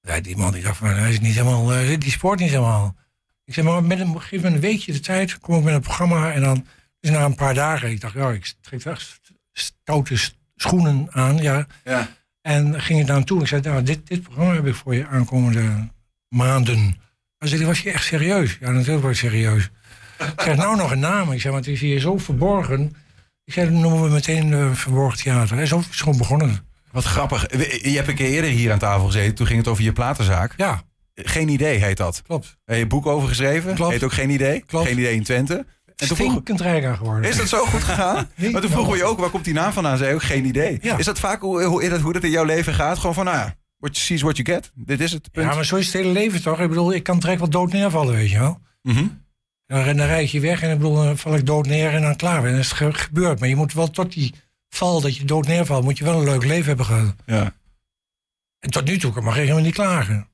Ja, die man die dacht, maar hij is niet helemaal, uh, die spoort niet helemaal. Ik zei, maar met een, geef me een weekje de tijd. Kom ik met een programma. En dan, dus na een paar dagen, ik dacht, ja, ik trek daar stoute st- schoenen aan, ja. ja. En ging ik naar hem toe. Ik zei, nou, dit, dit programma heb ik voor je aankomende maanden. Hij zei, was je echt serieus? Ja, natuurlijk was ik serieus. Ik zeg, nou nog een naam. Ik zeg, want het is hier zo verborgen. Ik zei, dan noemen we meteen uh, Verborgen Theater. En zo is gewoon begonnen. Wat grappig. Je hebt een keer eerder hier aan tafel gezeten. Toen ging het over je platenzaak. Ja. Geen idee heet dat. Klopt. Heb je een boek over geschreven? Klopt. Heet ook Geen idee. Klopt. Geen idee in Twente. En toen stinkend rijk aan geworden. Is dat zo goed gegaan? Nee, maar toen vroegen we je ook, waar komt die naam vandaan? Zei ook, geen idee. Ja. Is dat vaak hoe, hoe, hoe dat in jouw leven gaat? Gewoon van, nou ja, what you see is what you get. Dit is het punt. Ja, maar zo is het hele leven toch? Ik bedoel, ik kan direct wel dood neervallen, weet je wel. Mm-hmm. En dan rijd je weg en ik bedoel, dan val ik dood neer en dan klaar. En dat is het gebeurd. Maar je moet wel tot die val dat je dood neervalt, moet je wel een leuk leven hebben gehad. Ja. En tot nu toe mag ik helemaal niet klagen.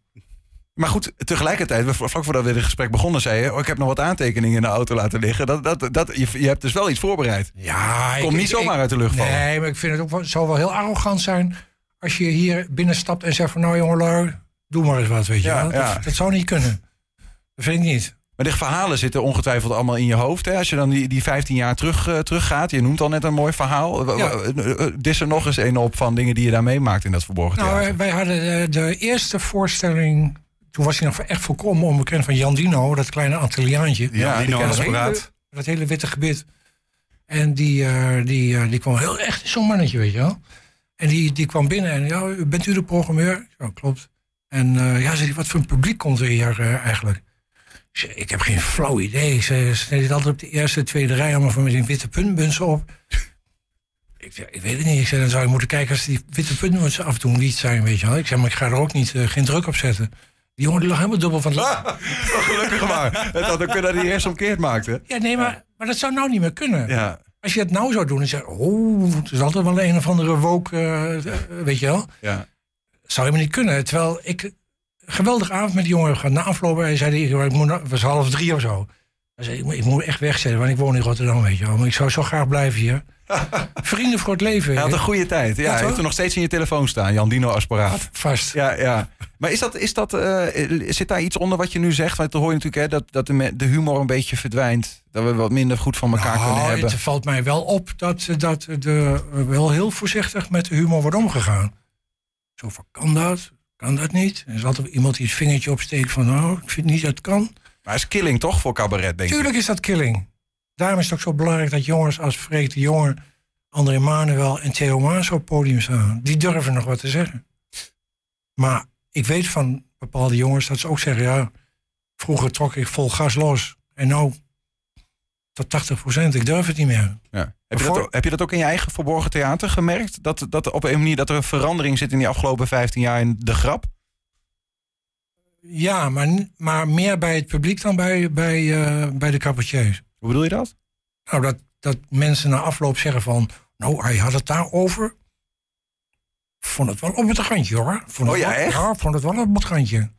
Maar goed, tegelijkertijd, vlak voordat we dit gesprek begonnen, zei je... Oh, ik heb nog wat aantekeningen in de auto laten liggen. Dat, dat, dat, je, je hebt dus wel iets voorbereid. Ja, Kom ik, niet zomaar ik, uit de lucht vallen. Nee, maar ik vind het ook wel, zou wel heel arrogant zijn... als je hier binnenstapt en zegt van... nou jongelui, doe maar eens wat, weet je ja, wel. Ja. Dat, dat zou niet kunnen. Dat vind ik niet. Maar de verhalen zitten ongetwijfeld allemaal in je hoofd. Hè? Als je dan die, die vijftien jaar terug, uh, terug gaat, je noemt al net een mooi verhaal. Ja. Dis er nog eens een op van dingen die je daar meemaakt in dat Verborgen Theater. Nou, wij hadden de, de eerste voorstelling... Toen was hij nog echt volkomen onbekend van Jandino, dat kleine Antilliaantje. Ja, Jandino Asporaat. Dat hele witte gebit. En die, uh, die, uh, die kwam heel echt, zo'n mannetje, weet je wel. En die, die kwam binnen en, ja, bent u de programmeur? Ja, klopt. En uh, ja, zei hij, wat voor een publiek komt er hier uh, eigenlijk? Ik zei, ik heb geen flauw idee. Ze zit altijd op de eerste, tweede rij allemaal van met een witte puntbunsen op. Ik zei, ik weet het niet. Ik zei, dan zou je moeten kijken als die witte puntbunsen af en toe niet zijn, weet je wel. Ik zei, maar ik ga er ook niet, uh, geen druk op zetten. Die jongen die lag helemaal dubbel van... Ah, gelukkig maar. Het had ook kunnen dat hij eerst omkeerd maakte. Ja, nee, maar, maar dat zou nou niet meer kunnen. Ja. Als je dat nou zou doen en zegt... Oh, het is altijd wel een of andere woke, uh, weet je wel. Ja. Zou helemaal niet kunnen. Terwijl ik een geweldige avond met die jongen heb gehad. Na aflopen, hij zei, ik moet, het was half drie of zo. Hij zei, ik, ik moet echt wegzetten, want ik woon in Rotterdam, weet je wel. Maar ik zou zo graag blijven hier. Vrienden voor het leven. Hij had een goede tijd. Ja, ja, hij heeft er nog steeds in je telefoon staan, Jandino Asporaat. Vast. Ja, ja. Maar is dat, is dat, uh, zit daar iets onder wat je nu zegt? Want dan hoor je natuurlijk hè, dat, dat de, de humor een beetje verdwijnt. Dat we wat minder goed van elkaar nou, kunnen hebben. Het valt mij wel op dat, dat er wel heel voorzichtig met de humor wordt omgegaan. Zo van, kan dat? Kan dat niet? Er is altijd iemand die het vingertje opsteekt van, nou, ik vind niet dat het kan. Maar het is killing toch voor cabaret, denk ik? Tuurlijk is dat killing. Daarom is het ook zo belangrijk dat jongens als Freek de Jong, André Manuel en Theo Maas op het podium staan. Die durven nog wat te zeggen. Maar ik weet van bepaalde jongens dat ze ook zeggen... ja, vroeger trok ik vol gas los en nou tot tachtig procent, ik durf het niet meer. Ja. Heb, je dat, heb je dat ook in je eigen Verborgen Theater gemerkt? Dat, dat op een manier dat er een verandering zit in die afgelopen vijftien jaar in de grap? Ja, maar, maar meer bij het publiek dan bij, bij, uh, bij de cabaretiers. Hoe bedoel je dat? Nou, dat, dat mensen na afloop zeggen van... nou, hij had het daarover. Vond het wel op het randje, hoor. Vond het oh ja, wel, echt? Ja, vond het wel op het randje.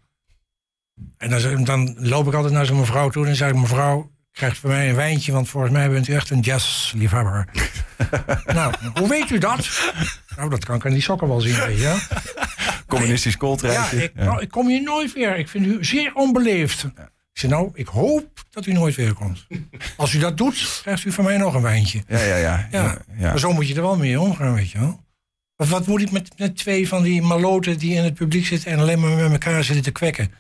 En dan, dan loop ik altijd naar zo'n mevrouw toe en zeg ik... mevrouw, krijgt voor mij een wijntje, want volgens mij bent u echt een jazzliefhebber. Nou, hoe weet u dat? Nou, dat kan ik aan die sokken wel zien, weet je. Communistisch kooltreintje. Ja, ik, nou, ik kom hier nooit weer. Ik vind u zeer onbeleefd. Ik zei, nou, ik hoop dat u nooit weer komt. Als u dat doet, krijgt u van mij nog een wijntje. Ja, ja, ja. ja. ja, ja. Maar zo moet je er wel mee omgaan, weet je wel. Wat, wat moet ik met, met twee van die maloten die in het publiek zitten... en alleen maar met elkaar zitten te kwekken?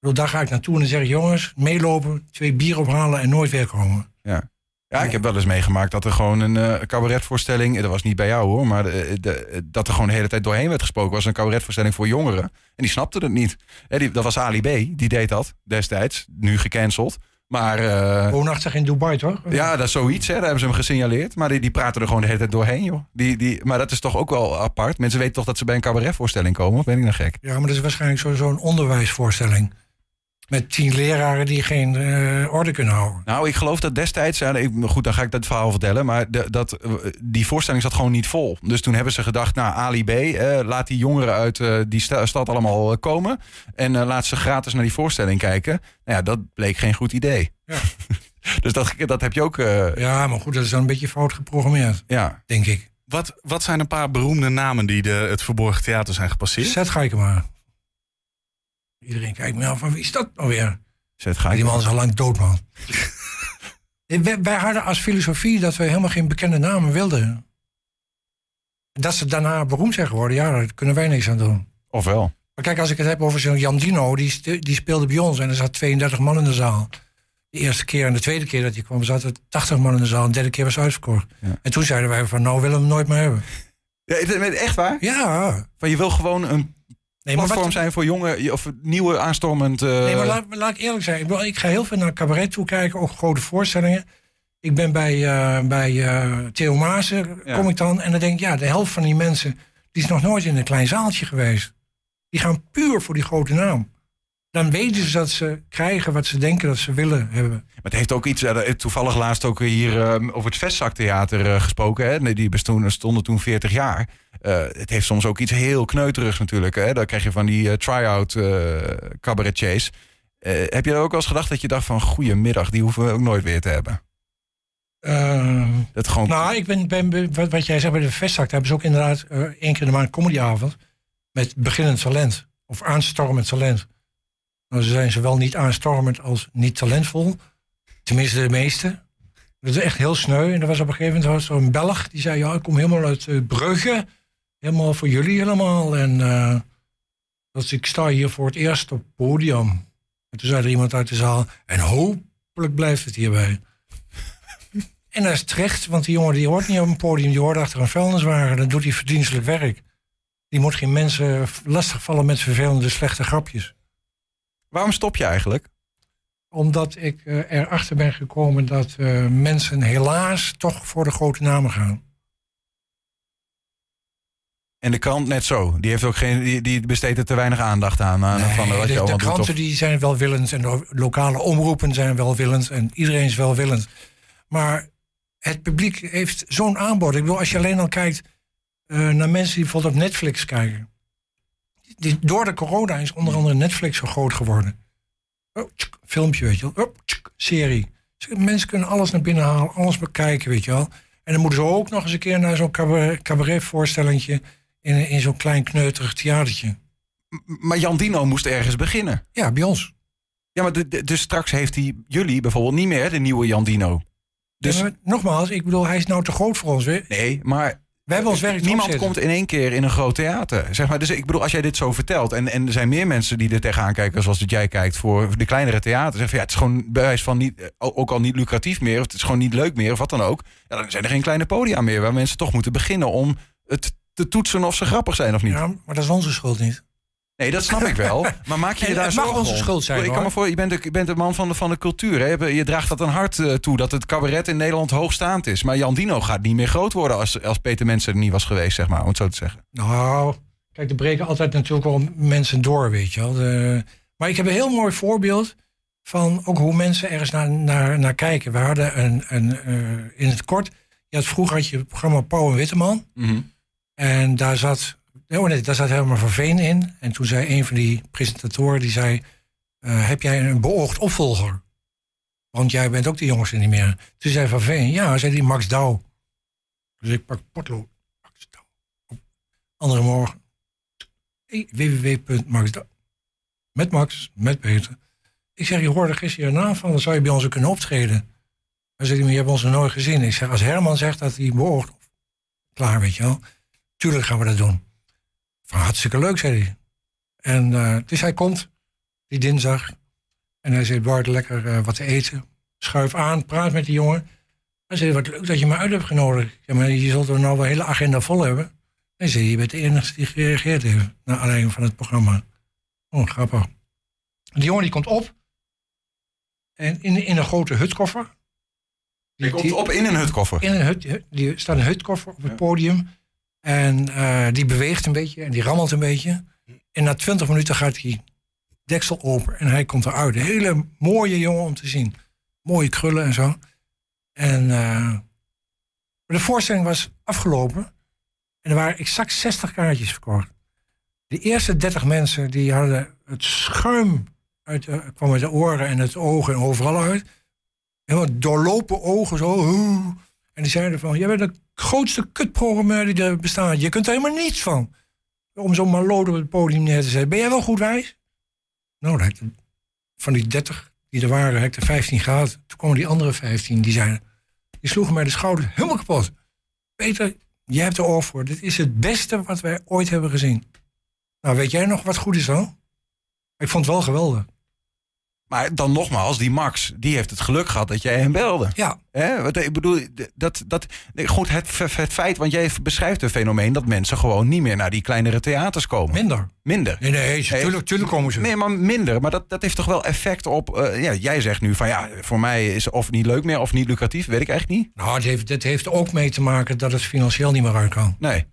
Bedoel, daar ga ik naartoe en dan zeg ik, jongens, meelopen, twee bier ophalen en nooit weer komen. Ja. Ja, ik heb wel eens meegemaakt dat er gewoon een uh, cabaretvoorstelling... dat was niet bij jou hoor, maar de, de, dat er gewoon de hele tijd doorheen werd gesproken. Was een cabaretvoorstelling voor jongeren en die snapten het niet. He, die, dat was Ali B, die deed dat destijds, nu gecanceld. Maar... Uh, woonachtig in Dubai toch? Ja, dat is zoiets, hè, daar hebben ze hem gesignaleerd. Maar die, die praten er gewoon de hele tijd doorheen, joh. Die, die, maar dat is toch ook wel apart. Mensen weten toch dat ze bij een cabaretvoorstelling komen, of ben ik nou gek? Ja, maar dat is waarschijnlijk zo, zo'n onderwijsvoorstelling. Met tien leraren die geen uh, orde kunnen houden. Nou, ik geloof dat destijds... Ja, ik, goed, dan ga ik dat verhaal vertellen. Maar de, dat, die voorstelling zat gewoon niet vol. Dus toen hebben ze gedacht, nou, Ali B... Uh, laat die jongeren uit uh, die sta, stad allemaal komen. En uh, laat ze gratis naar die voorstelling kijken. Nou ja, dat bleek geen goed idee. Ja. Dus dat, dat heb je ook... Uh... Ja, maar goed, dat is dan een beetje fout geprogrammeerd. Ja. Denk ik. Wat, wat zijn een paar beroemde namen die de, het Verborgen Theater zijn gepasseerd? Zet ga ik maar. Iedereen kijkt me af van wie is dat nou weer? Die man is al lang dood, man. wij, wij hadden als filosofie dat we helemaal geen bekende namen wilden. Dat ze daarna beroemd zijn geworden, ja, daar kunnen wij niks aan doen. Of wel? Maar kijk, als ik het heb over zo'n Jandino, die, die speelde bij ons en er zat tweeëndertig man in de zaal. De eerste keer en de tweede keer dat hij kwam zaten tachtig man in de zaal. De derde keer was uitverkocht. Ja. En toen zeiden wij van, nou willen we hem nooit meer hebben. Ja, echt waar? Ja. Van je wil gewoon een nee, maar platform wat... zijn voor jonge of nieuwe aanstormend... Uh... Nee, maar laat, laat ik eerlijk zijn. Ik, bedoel, ik ga heel veel naar cabaret toe kijken, ook grote voorstellingen. Ik ben bij, uh, bij uh, Theo Maas, ja. kom ik dan. En dan denk ik, ja, de helft van die mensen... die is nog nooit in een klein zaaltje geweest. Die gaan puur voor die grote naam. Dan weten ze dat ze krijgen wat ze denken dat ze willen hebben. Maar het heeft ook iets... Toevallig laatst ook hier uh, over het Vestzaktheater uh, gesproken. Hè? Die bestonden, stonden toen veertig jaar. Uh, het heeft soms ook iets heel kneuterigs natuurlijk. Hè? Dan krijg je van die uh, try-out uh, cabaretiers. Uh, heb je er ook wel eens gedacht dat je dacht van... goeiemiddag, die hoeven we ook nooit weer te hebben? Uh, dat gewoon... Nou, ik ben, ben wat, wat jij zegt bij de Vestzak... daar hebben ze ook inderdaad uh, één keer in de maand comedyavond... met beginnend talent of aanstormend talent. Nou, ze zijn zowel niet aanstormend als niet talentvol. Tenminste de meeste. Dat is echt heel sneu. En er was op een gegeven moment zo'n Belg die zei... ja, ik kom helemaal uit uh, Brugge. Helemaal voor jullie helemaal. En uh, dat, ik sta hier voor het eerst op het podium. En toen zei er iemand uit de zaal... en hopelijk blijft het hierbij. En dat is terecht, want die jongen die hoort niet op een podium. Die hoort achter een vuilniswagen. Dan doet hij verdienstelijk werk. Die moet geen mensen lastigvallen met vervelende, slechte grapjes. Waarom stop je eigenlijk? Omdat ik uh, erachter ben gekomen dat uh, mensen helaas toch voor de grote namen gaan. En de krant net zo. Die, heeft ook geen, die, die besteedt er te weinig aandacht aan. aan nee, van de, wat de, je de kranten doet, of... die zijn welwillend en de lokale omroepen zijn welwillend en iedereen is welwillend. Maar het publiek heeft zo'n aanbod. Ik bedoel, als je alleen al kijkt uh, naar mensen die bijvoorbeeld op Netflix kijken. Die, door de corona is onder andere Netflix zo groot geworden. Oh, tsk, filmpje, weet je wel. Oh, tsk, serie. Dus mensen kunnen alles naar binnen halen, alles bekijken, weet je wel. En dan moeten ze ook nog eens een keer naar zo'n cabaret, cabaretvoorstellingje... in, in zo'n klein kneuterig theatertje. Maar Jandino moest ergens beginnen. Ja, bij ons. Ja, maar de, de, dus straks heeft hij jullie bijvoorbeeld niet meer, de nieuwe Jandino. Dus... Ja, maar, nogmaals, ik bedoel, hij is nou te groot voor ons weer. Nee, maar... We hebben ons werk niemand komt in één keer in een groot theater. Zeg maar. Dus ik bedoel, als jij dit zo vertelt... en, en er zijn meer mensen die er tegenaan kijken... zoals dat jij kijkt voor de kleinere theaters... zeggen van ja, het is gewoon bewijs van niet... ook al niet lucratief meer, of het is gewoon niet leuk meer... of wat dan ook, ja, dan zijn er geen kleine podia meer... waar mensen toch moeten beginnen om het te toetsen... of ze grappig zijn of niet. Ja, maar dat is onze schuld niet. Nee, dat snap ik wel. Maar maak je, je daar zorgen om? Het mag onze schuld zijn, ik kan me voor, je, bent de, je bent de man van de, van de cultuur. Hè? Je draagt dat een hart uh, toe, dat het cabaret in Nederland hoogstaand is. Maar Jandino gaat niet meer groot worden als, als Peter Mensen er niet was geweest, zeg maar, om het zo te zeggen. Nou, kijk, er breken altijd natuurlijk wel mensen door, weet je wel. De, maar ik heb een heel mooi voorbeeld van ook hoe mensen ergens naar, naar, naar kijken. We hadden een, een, uh, in het kort, je had, vroeger had je het programma Pauw en Witteman. Mm-hmm. En daar zat... Oh nee, daar zat Herman van Veen in. En toen zei een van die presentatoren, die zei... Uh, heb jij een beoogd opvolger? Want jij bent ook de jongste niet meer. Toen zei Van Veen, ja, zei die Max Douwes. Dus ik pak potlood. Max Douwes. Andere morgen. Hey, w w w punt max douwes. Met Max, met Peter. Ik zeg, je hoorde gisteren naam van, dan zou je bij ons ook kunnen optreden. Hij zei, maar je hebt ons nog nooit gezien. Ik zeg, als Herman zegt dat hij beoogd... Klaar, weet je wel. Tuurlijk gaan we dat doen. Hartstikke leuk, zei hij. En uh, dus hij komt, die dinsdag. En hij zei, Bart, lekker uh, wat te eten. Schuif aan, praat met die jongen. Hij zei, wat leuk dat je me uit hebt genodigd. Ja, maar je zult er nou wel een hele agenda vol hebben. En hij zei, je bent de enige die gereageerd heeft. Naar aanleiding van het programma. Oh, grappig. Die jongen die komt op. En in, in een grote hutkoffer. Die komt die, op in een hutkoffer? In een hut, die staat een hutkoffer op het podium... En uh, die beweegt een beetje en die rammelt een beetje. En na twintig minuten gaat die deksel open en hij komt eruit. Een hele mooie jongen om te zien. Mooie krullen en zo. En uh, de voorstelling was afgelopen. En er waren exact zestig kaartjes verkocht. De eerste dertig mensen die hadden het schuim... Uit de, kwam uit de oren en het ogen en overal uit. Helemaal doorlopen ogen zo. En die zeiden van, jij bent een... grootste kutprogrammeur die er bestaat. Je kunt er helemaal niets van. Om zo'n maloot op het podium neer te zetten. Ben jij wel goed wijs? Nou, van die dertig die er waren, heb ik er vijftien gehad. Toen kwamen die andere vijftien, die zeiden... Die sloegen mij de schouder helemaal kapot. Peter, jij hebt er oor voor. Dit is het beste wat wij ooit hebben gezien. Nou, weet jij nog wat goed is dan? Ik vond het wel geweldig. Maar dan nogmaals, die Max, die heeft het geluk gehad dat jij hem belde. Ja. Hè? Wat, ik bedoel, dat, dat, goed, het, het feit, want jij beschrijft het fenomeen dat mensen gewoon niet meer naar die kleinere theaters komen. Minder. Minder. Nee, nee, ze, tuurlijk, tuurlijk komen ze. Nee, maar minder. Maar dat, dat heeft toch wel effect op, uh, ja, jij zegt nu van ja, voor mij is of niet leuk meer of niet lucratief, weet ik eigenlijk niet. Nou, het heeft, het heeft ook mee te maken dat het financieel niet meer uit kan. Nee.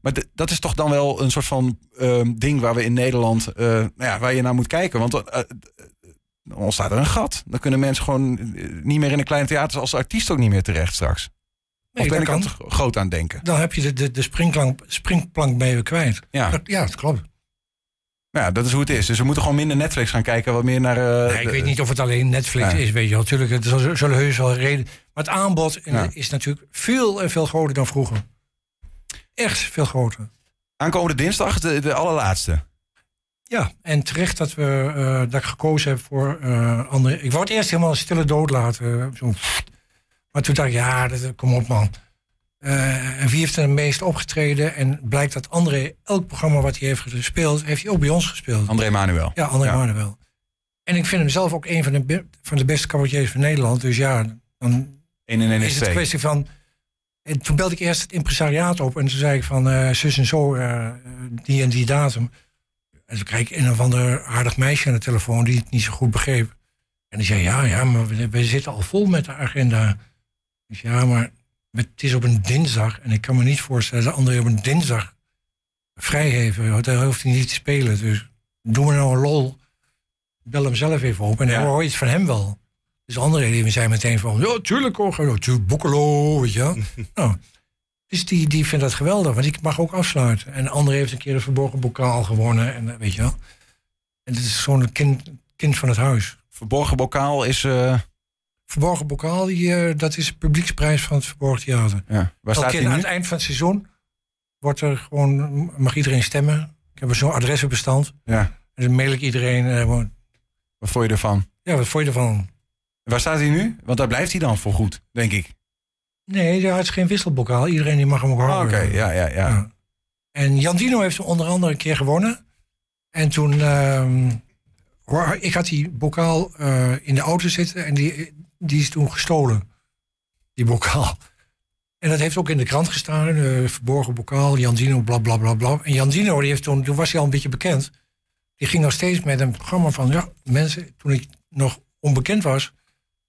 Maar d- dat is toch dan wel een soort van uh, ding waar we in Nederland, uh, nou ja, waar je naar moet kijken, want... Uh, dan ontstaat er een gat. Dan kunnen mensen gewoon niet meer in een kleine theater... als artiest ook niet meer terecht straks. Nee, of ben ik er te groot aan denken? Dan heb je de, de, de springplank, springplank mee weer kwijt. Ja, dat, ja, dat klopt. Ja, dat is hoe het is. Dus we moeten gewoon minder Netflix gaan kijken. Wat meer naar... Uh, nee, ik de, weet niet of het alleen Netflix ja. is, weet je wel. Tuurlijk, het zullen, zullen heus wel reden... Maar het aanbod ja. is natuurlijk veel en veel groter dan vroeger. Echt veel groter. Aankomende dinsdag, de, de allerlaatste... Ja, en terecht dat, we, uh, dat ik gekozen heb voor uh, André. Ik wou het eerst helemaal stille dood laten. Zo. Maar toen dacht ik, ja, dat, kom op man. Uh, en wie heeft er het meest opgetreden? En blijkt dat André, elk programma wat hij heeft gespeeld... heeft hij ook bij ons gespeeld. André Manuel. Ja, André ja. Manuel. En ik vind hem zelf ook een van de, be- van de beste cabaretiers van Nederland. Dus ja, dan is het een kwestie van... En toen belde ik eerst het impresariaat op. En toen zei ik van, uh, zus en zo, uh, die en die datum... En toen kreeg ik een of ander aardig meisje aan de telefoon... die het niet zo goed begreep. En die zei, ja, ja, maar we, we zitten al vol met de agenda. Ik zei, ja, maar het is op een dinsdag... en ik kan me niet voorstellen dat André op een dinsdag vrij heeft. Daar hoeft hij niet te spelen. Dus doe me nou een lol. Bel hem zelf even op. En dan ja. hoor je iets van hem wel. Dus André die zei meteen van... ja, tuurlijk hoor, boekelo, weet je wel. Nou... Dus die, die vindt dat geweldig, want ik mag ook afsluiten. En André heeft een keer de verborgen bokaal gewonnen. En weet je wel. En dit is zo'n kind, kind van het huis. Verborgen bokaal is... Uh... Verborgen bokaal, die, uh, dat is de publieksprijs van het Verborgen Theater. Ja. Waar staat die nu? Aan het eind van het seizoen wordt er gewoon, mag iedereen stemmen. Ik heb zo'n adressenbestand. Ja. En dan mail ik iedereen. Uh, wat vond je ervan? Ja, wat vond je ervan? Waar staat hij nu? Want daar blijft hij dan voor goed, denk ik. Nee, hij is geen wisselbokaal. Iedereen die mag hem ook houden. Oké, okay, ja, ja, ja, ja. En Jandino heeft hem onder andere een keer gewonnen. En toen... Uh, ik had die bokaal uh, in de auto zitten... en die, die is toen gestolen. Die bokaal. En dat heeft ook in de krant gestaan. Uh, verborgen bokaal, Jandino, bla, bla, bla, bla. En Jandino, die heeft toen, toen was hij al een beetje bekend. Die ging nog steeds met een programma van... ja, mensen, toen ik nog onbekend was...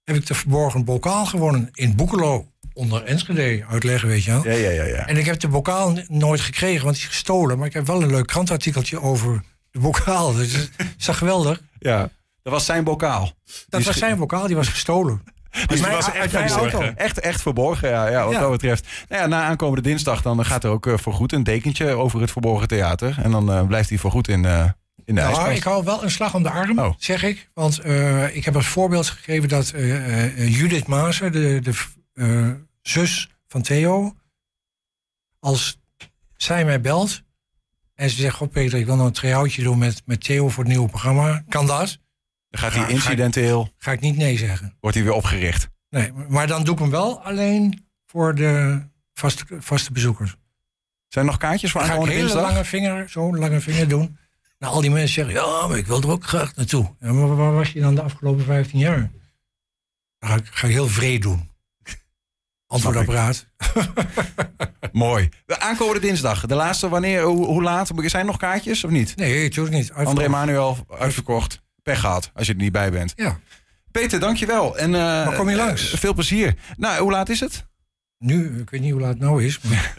heb ik de verborgen bokaal gewonnen in Boekelo... onder Enschede uitleggen, weet je wel. Ja, ja, ja, ja. En ik heb de bokaal nooit gekregen, want die is gestolen. Maar ik heb wel een leuk krantartikeltje over de bokaal. Dus dat is geweldig. Ja, dat was zijn bokaal. Dat was ge- zijn bokaal, die was gestolen. Dus die mijn, was echt uit mijn verborgen. Auto. Echt, echt verborgen, ja, ja wat ja. dat betreft. Nou ja, na aankomende dinsdag dan gaat er ook uh, voorgoed een dekentje over het Verborgen Theater. En dan uh, blijft hij voorgoed in, uh, in de nou, ijskast. Ik hou wel een slag om de arm, oh. zeg ik. Want uh, ik heb als voorbeeld gegeven dat uh, uh, Judith Maas, de... de Uh, zus van Theo, als zij mij belt en ze zegt, goh Peter, ik wil nou een try-outje doen met, met Theo voor het nieuwe programma, kan dat? Dan gaat hij ga, incidenteel... Ga ik, ga ik niet nee zeggen. Wordt hij weer opgericht? Nee, maar dan doe ik hem wel alleen voor de vaste, vaste bezoekers. Zijn er nog kaartjes voor aankomende dinsdag? Ga ik een hele lange vinger, zo'n lange vinger doen. Nou, al die mensen zeggen, ja, maar ik wil er ook graag naartoe. Ja, maar waar was je dan de afgelopen vijftien jaar? Dan ga ik, ga ik heel wreed doen. Antwoordapparaat. Mooi. De aankomende dinsdag. De laatste, wanneer, hoe, hoe laat? Zijn er nog kaartjes of niet? Nee, natuurlijk niet. Uitverkocht. André Manuel, uitverkocht. Pech gehad, als je er niet bij bent. Ja. Peter, dankjewel. En, uh, maar kom je langs. Uh, veel plezier. Nou, hoe laat is het? Nu, ik weet niet hoe laat het nou is. Maar,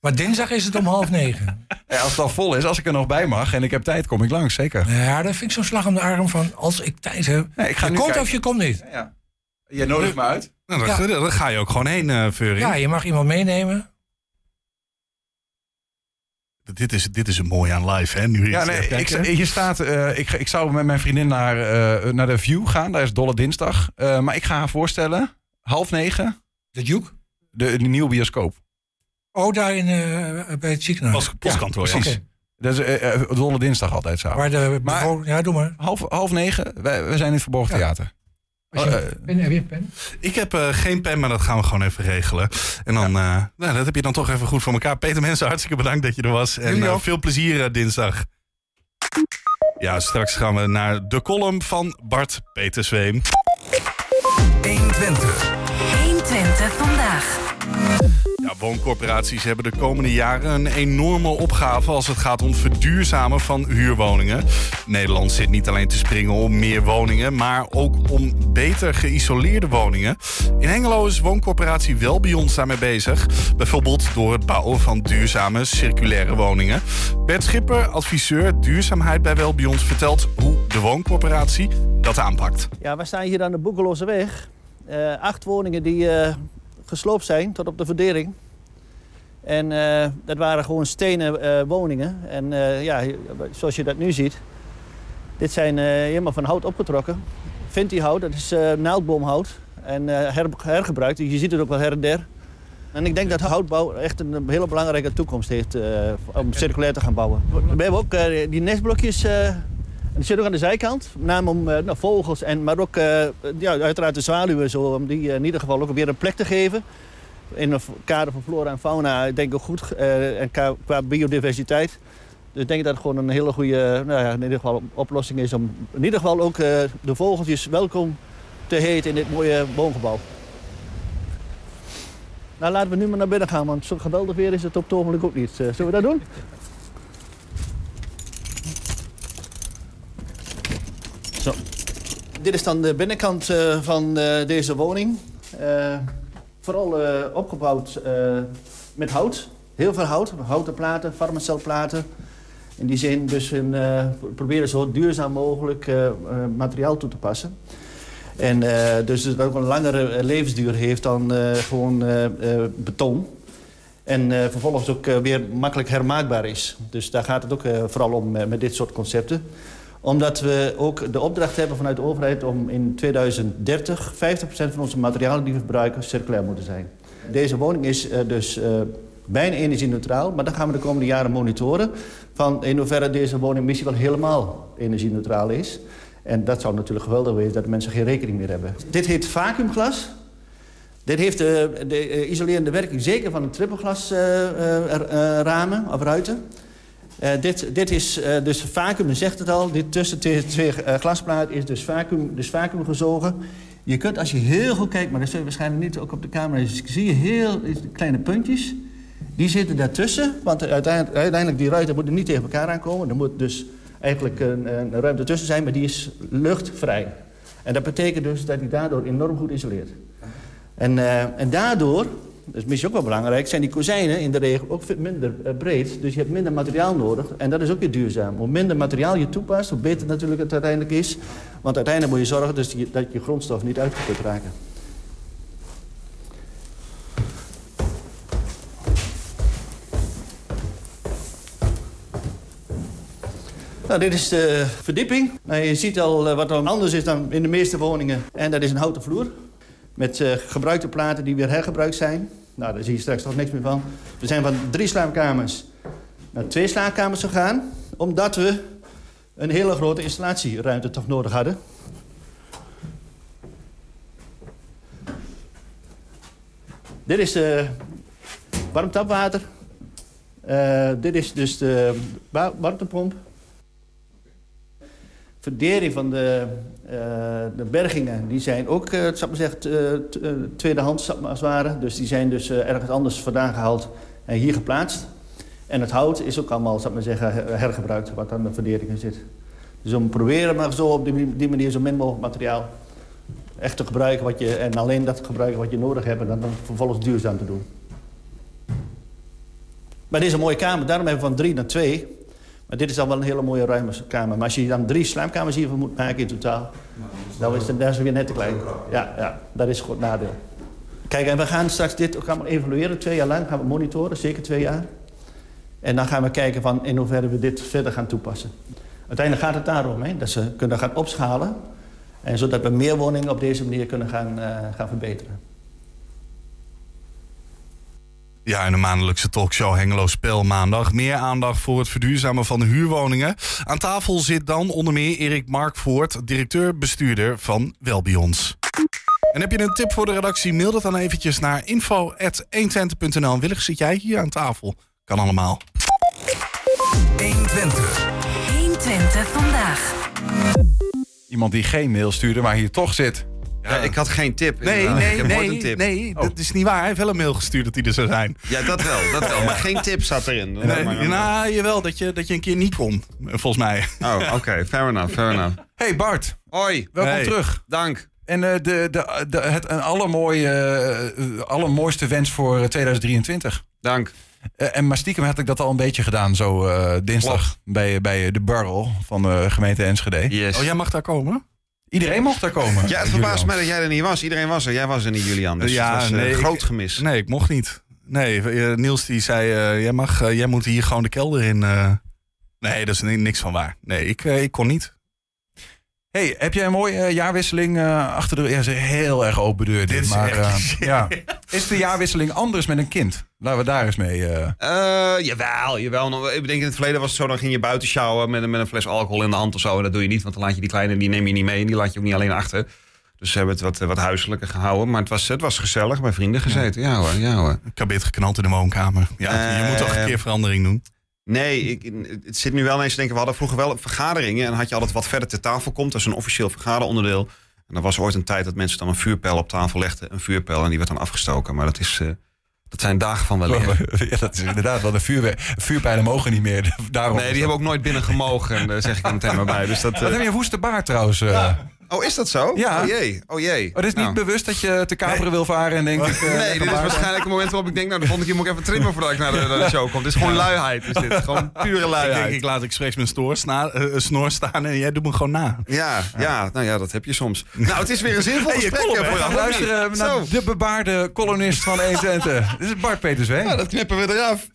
maar dinsdag is het om half negen. Ja, als het al vol is, als ik er nog bij mag en ik heb tijd, kom ik langs, zeker. Ja, dat vind ik zo'n slag om de arm van, als ik tijd heb. Ja, ik ga je nu komt kijken. Of je komt niet. Ja, ja. Jij nodigt me uit. Nou, dan, ja. dan ga je ook gewoon heen, uh, Veuring. Ja, je mag iemand meenemen. Dit is, dit is een mooi aan live, hè? Nu ja, nee, ik, hier staat... Uh, ik, ik zou met mijn vriendin naar, uh, naar de View gaan. Daar is Dolle Dinsdag. Uh, maar ik ga haar voorstellen. Half negen. De Duke? De, de nieuwe bioscoop. Oh, daar in, uh, bij het ziekenhuis. Postkantoor, ja. Precies. Okay. Dat is uh, Dolle Dinsdag altijd samen. Maar, de, maar ja, doe maar. Half, half negen, wij, wij zijn in het Verborgen ja. Theater. Als je uh, pen, heb je een pen? Ik heb uh, geen pen, maar dat gaan we gewoon even regelen. En dan, ja. uh, nou, dat heb je dan toch even goed voor elkaar. Peter Mensen, hartstikke bedankt dat je er was. En uh, veel plezier uh, dinsdag. Ja, straks gaan we naar de column van Bart Peter Zweem. honderdtwintig vandaag. Ja, wooncorporaties hebben de komende jaren een enorme opgave als het gaat om verduurzamen van huurwoningen. Nederland zit niet alleen te springen om meer woningen, maar ook om beter geïsoleerde woningen. In Hengelo is wooncorporatie Welbions daarmee bezig. Bijvoorbeeld door het bouwen van duurzame, circulaire woningen. Bert Schipper, adviseur duurzaamheid bij Welbions, vertelt hoe de wooncorporatie dat aanpakt. Ja, we staan hier aan de Boekeloze weg. Uh, acht woningen die... Uh... gesloopt zijn tot op de fundering. En uh, dat waren gewoon stenen uh, woningen. En uh, ja, zoals je dat nu ziet, dit zijn uh, helemaal van hout opgetrokken. Vinti-hout, dat is uh, naaldboomhout. En uh, her, hergebruikt, je ziet het ook wel her en der. En ik denk dat houtbouw echt een hele belangrijke toekomst heeft uh, om circulair te gaan bouwen. We hebben ook uh, die nestblokjes, uh, die zitten ook aan de zijkant. Met name om uh, vogels, en, maar ook uh, ja, uiteraard de zwaluwen. Zo, om die uh, in ieder geval ook weer een plek te geven. In het kader van flora en fauna, denk ik ook goed. Uh, en qua, qua biodiversiteit. Dus ik denk dat het gewoon een hele goede uh, nou ja, in ieder geval oplossing is. Om in ieder geval ook uh, de vogeltjes welkom te heten in dit mooie woongebouw. Nou, laten we nu maar naar binnen gaan. Want zo geweldig weer is het op het ogenblik ook niet. Uh, zullen we dat doen? Zo. Dit is dan de binnenkant uh, van uh, deze woning. Uh, vooral uh, opgebouwd uh, met hout. Heel veel hout. Houten platen, farmacelplaten. In die zin dus een, uh, proberen zo duurzaam mogelijk uh, uh, materiaal toe te passen. En uh, dus dat ook een langere levensduur heeft dan uh, gewoon uh, uh, beton. En uh, vervolgens ook uh, weer makkelijk hermaakbaar is. Dus daar gaat het ook uh, vooral om uh, met dit soort concepten. Omdat we ook de opdracht hebben vanuit de overheid om in tweeduizend dertig vijftig procent van onze materialen die we verbruiken circulair moeten zijn. Deze woning is uh, dus uh, bijna energie-neutraal, maar dat gaan we de komende jaren monitoren. Van in hoeverre deze woning misschien wel helemaal energie-neutraal is. En dat zou natuurlijk geweldig zijn dat mensen geen rekening meer hebben. Dit heet vacuümglas. Dit heeft de, de isolerende werking zeker van een trippelglasramen uh, uh, uh, of ruiten. Uh, dit, dit is uh, dus vacuüm, zegt het al. Dit tussen twee, twee uh, glasplaten is dus vacuüm, dus vacuüm gezogen. Je kunt, als je heel goed kijkt, maar dat zul je waarschijnlijk niet ook op de camera zien, dus zie je heel kleine puntjes. Die zitten daartussen, want uiteindelijk, uiteindelijk die ruiten moeten niet tegen elkaar aankomen. Er moet dus eigenlijk een, een ruimte tussen zijn, maar die is luchtvrij. En dat betekent dus dat die daardoor enorm goed isoleert. En, uh, en daardoor... dat is misschien ook wel belangrijk, zijn die kozijnen in de regel ook veel minder breed. Dus je hebt minder materiaal nodig en dat is ook weer duurzaam. Hoe minder materiaal je toepast, hoe beter natuurlijk het uiteindelijk is. Want uiteindelijk moet je zorgen dus dat je grondstof niet uitgeput raken. Nou, dit is de verdieping. Nou, je ziet al wat er anders is dan in de meeste woningen. En dat is een houten vloer. Met uh, gebruikte platen die weer hergebruikt zijn. Nou, daar zie je straks toch niks meer van. We zijn van drie slaapkamers naar twee slaapkamers gegaan. Omdat we een hele grote installatieruimte toch nodig hadden. Dit is uh, warm tapwater. Uh, dit is dus de warmtepomp. Verdering van de, uh, de bergingen, die zijn ook, uh, zal ik maar zeggen, t, uh, tweedehands zal ik maar als het ware. Dus die zijn dus uh, ergens anders vandaan gehaald en hier geplaatst. En het hout is ook allemaal, zal ik maar zeggen, hergebruikt wat aan de verderingen zit. Dus om te proberen maar zo op die, die manier zo min mogelijk materiaal echt te gebruiken wat je, en alleen dat te gebruiken wat je nodig hebt en dan, dan vervolgens duurzaam te doen. Maar dit is een mooie kamer, daarom hebben we van drie naar twee. Maar dit is dan wel een hele mooie ruime kamer. Maar als je dan drie slaapkamers hiervan moet maken in totaal, dan is het daar weer net te klein. Ja, ja, dat is een groot nadeel. Kijk, en we gaan straks dit ook allemaal evalueren. Twee jaar lang gaan we monitoren, zeker twee jaar. En dan gaan we kijken van in hoeverre we dit verder gaan toepassen. Uiteindelijk gaat het daarom, hè, dat ze kunnen gaan opschalen. En zodat we meer woningen op deze manier kunnen gaan, uh, gaan verbeteren. Ja, in de maandelijkse talkshow Hengelo Speelmaandag. Meer aandacht voor het verduurzamen van de huurwoningen. Aan tafel zit dan onder meer Erik Markvoort, directeur-bestuurder van Welbions. En heb je een tip voor de redactie? Mail dat dan eventjes naar info at honderdtwintig punt n l. En Willig, zit jij hier aan tafel? Kan allemaal. honderdtwintig. honderdtwintig vandaag. Iemand die geen mail stuurde, maar hier toch zit. Ja, ja, ik had geen tip. Nee, nee, ik heb nee, nooit een tip. nee, oh. Dat is niet waar. Hij heeft wel een mail gestuurd dat hij er zou zijn. Ja, dat wel, dat wel. Maar geen tip zat erin. Nee, nee, maar nou, jawel, dat je, dat je een keer niet kon, volgens mij. Oh, oké, okay, fair enough, fair enough. Hey Bart. Hoi. Welkom hey. terug. Dank. En uh, de, de, de, het een allermooie, uh, allermooiste wens voor tweeduizend drieëntwintig. Dank. Uh, en maar stiekem had ik dat al een beetje gedaan, zo uh, dinsdag Klopt. bij, bij de Barrel van de gemeente Enschede. Yes. Oh, jij mag daar komen? Iedereen mocht daar komen. Ja, het verbaast mij dat jij er niet was. Iedereen was er. Jij was er niet, Julian. Dus ja, het was nee, een groot gemis. Ik, nee, ik mocht niet. Nee, uh, Niels die zei, uh, jij, mag, uh, jij moet hier gewoon de kelder in. Uh. Nee, dat is niks van waar. Nee, ik, uh, ik kon niet. Hey, heb jij een mooie uh, jaarwisseling uh, achter de rug? Ja, ze heel erg open deur. Dit, dit maar, is, echt... uh, ja. Is de jaarwisseling anders met een kind? Laten we daar eens mee. Uh... Uh, jawel, jawel. Ik denk in het verleden was het zo, dan ging je buiten sjouwen met, met een fles alcohol in de hand of zo. En dat doe je niet, want dan laat je die kleine, die neem je niet mee. En die laat je ook niet alleen achter. Dus ze hebben het wat, wat huiselijker gehouden. Maar het was, het was gezellig, bij vrienden gezeten. Ja, ja hoor, ja hoor. Kabit geknald in de woonkamer. Ja, uh, je moet toch een keer verandering doen. Nee, ik, het zit nu wel ineens te denken, we hadden vroeger wel vergaderingen en had je altijd wat verder ter tafel komt. Dat is een officieel vergaderonderdeel. En er was ooit een tijd dat mensen dan een vuurpijl op tafel legden. Een vuurpijl en die werd dan afgestoken. Maar dat is... Uh... Dat zijn dagen van weleer. Ja, dat is inderdaad wel. De vuur, vuurpijlen mogen niet meer. Daarom nee, die hebben ook nooit binnen gemogen. Daar zeg ik er meteen maar bij. Dus dat, uh... Wat heb je een woeste baard trouwens? Uh... Ja. Oh, is dat zo? Ja. Oh jee. Oh jee. Het oh, is nou. niet bewust dat je te kaperen nee. wil varen en denk ik... Uh, nee, dit is waarschijnlijk het moment waarop ik denk... Nou, de volgende keer moet ik even trimmen voordat ik naar de, naar de show kom. Dit is gewoon luiheid. Is dit. Gewoon pure luiheid. Ik denk, ik laat expres mijn stoor sna- uh, snor staan en jij doet me gewoon na. Ja, ja, ja, nou ja, dat heb je soms. Nou, het is weer een zinvol hey, gesprek. Column, we gaan luisteren naar zo. de bebaarde columnist van honderdtwintig. Dit is Bart Peterswee. Nou, dat knippen we eraf.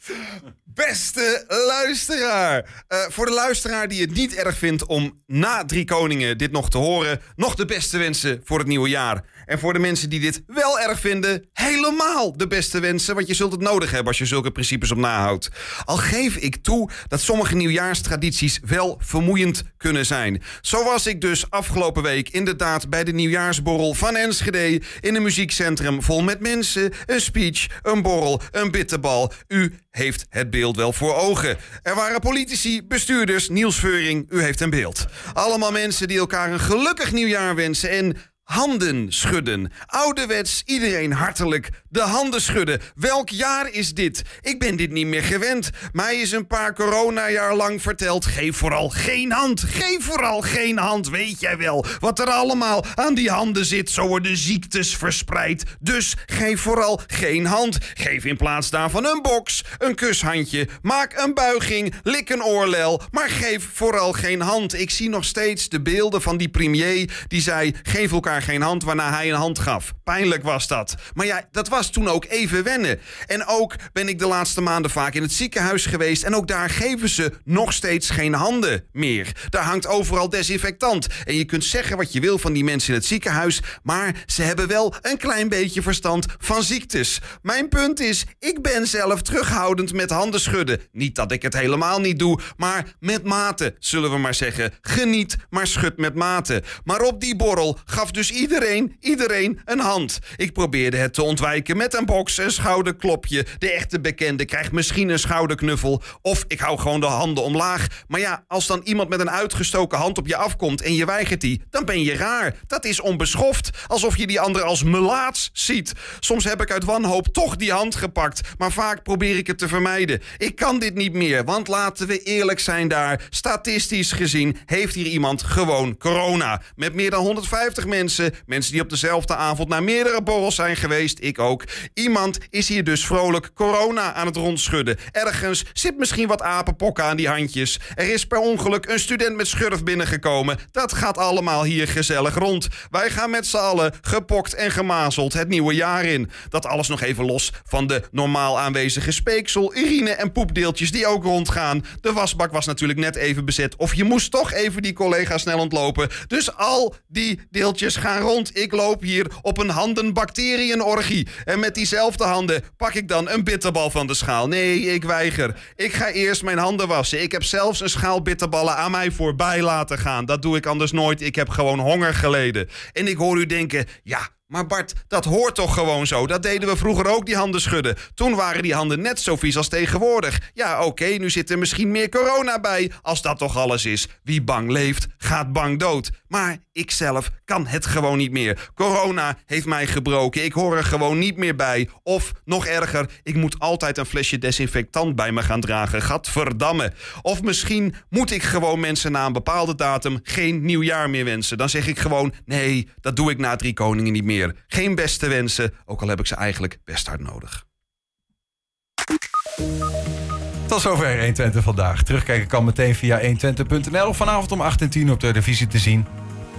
Beste luisteraar. Uh, voor de luisteraar die het niet erg vindt om na Drie Koningen dit nog te horen... nog de beste wensen voor het nieuwe jaar. En voor de mensen die dit wel erg vinden... helemaal de beste wensen, want je zult het nodig hebben... als je zulke principes op nahoudt. Al geef ik toe dat sommige nieuwjaarstradities wel vermoeiend kunnen zijn. Zo was ik dus afgelopen week inderdaad bij de nieuwjaarsborrel van Enschede... in een muziekcentrum vol met mensen, een speech, een borrel, een bitterbal... U heeft het beeld wel voor ogen. Er waren politici, bestuurders, Niels Veuring, u heeft een beeld. Allemaal mensen die elkaar een gelukkig nieuwjaar wensen en... handen schudden. Ouderwets, iedereen hartelijk de handen schudden. Welk jaar is dit? Ik ben dit niet meer gewend. Mij is een paar coronajaar lang verteld... geef vooral geen hand, geef vooral geen hand. Weet jij wel wat er allemaal aan die handen zit? Zo worden ziektes verspreid. Dus geef vooral geen hand. Geef in plaats daarvan een box, een kushandje. Maak een buiging, lik een oorlel. Maar geef vooral geen hand. Ik zie nog steeds de beelden van die premier die zei... geef elkaar geen hand, waarna hij een hand gaf. Pijnlijk was dat. Maar ja, dat was toen ook even wennen. En ook ben ik de laatste maanden vaak in het ziekenhuis geweest... en ook daar geven ze nog steeds geen handen meer. Daar hangt overal desinfectant. En je kunt zeggen wat je wil van die mensen in het ziekenhuis... maar ze hebben wel een klein beetje verstand van ziektes. Mijn punt is, ik ben zelf terughoudend met handen schudden. Niet dat ik het helemaal niet doe, maar met mate, zullen we maar zeggen. Geniet, maar schud met mate. Maar op die borrel gaf dus iedereen, iedereen een hand. Ik probeerde het te ontwijken met een box, een schouderklopje. De echte bekende krijgt misschien een schouderknuffel. Of ik hou gewoon de handen omlaag. Maar ja, als dan iemand met een uitgestoken hand op je afkomt en je weigert die, dan ben je raar. Dat is onbeschoft. Alsof je die ander als melaats ziet. Soms heb ik uit wanhoop toch die hand gepakt. Maar vaak probeer ik het te vermijden. Ik kan dit niet meer, want laten we eerlijk zijn daar. Statistisch gezien heeft hier iemand gewoon corona. Met meer dan honderdvijftig mensen. Mensen, mensen die op dezelfde avond naar meerdere borrels zijn geweest, ik ook. Iemand is hier dus vrolijk corona aan het rondschudden. Ergens zit misschien wat apenpokken aan die handjes. Er is per ongeluk een student met schurf binnengekomen. Dat gaat allemaal hier gezellig rond. Wij gaan met z'n allen gepokt en gemazeld het nieuwe jaar in. Dat alles nog even los van de normaal aanwezige speeksel, urine en poepdeeltjes die ook rondgaan. De wasbak was natuurlijk net even bezet of je moest toch even die collega snel ontlopen. Dus al die deeltjes gaan rond. Ik loop hier op een handen-bacterienorgie. En met diezelfde handen pak ik dan een bitterbal van de schaal. Nee, ik weiger. Ik ga eerst mijn handen wassen. Ik heb zelfs een schaal bitterballen aan mij voorbij laten gaan. Dat doe ik anders nooit. Ik heb gewoon honger geleden. En ik hoor u denken, ja... Maar Bart, dat hoort toch gewoon zo? Dat deden we vroeger ook, die handen schudden. Toen waren die handen net zo vies als tegenwoordig. Ja, oké, okay, nu zit er misschien meer corona bij. Als dat toch alles is. Wie bang leeft, gaat bang dood. Maar ik zelf kan het gewoon niet meer. Corona heeft mij gebroken. Ik hoor er gewoon niet meer bij. Of, nog erger, ik moet altijd een flesje desinfectant bij me gaan dragen. Gadverdamme. Of misschien moet ik gewoon mensen na een bepaalde datum geen nieuwjaar meer wensen. Dan zeg ik gewoon, nee, dat doe ik na Drie Koningen niet meer. Geen beste wensen, ook al heb ik ze eigenlijk best hard nodig. Tot zover honderdtwintig vandaag. Terugkijken kan meteen via honderdtwintig punt n l. Vanavond om acht en tien op de televisie te zien.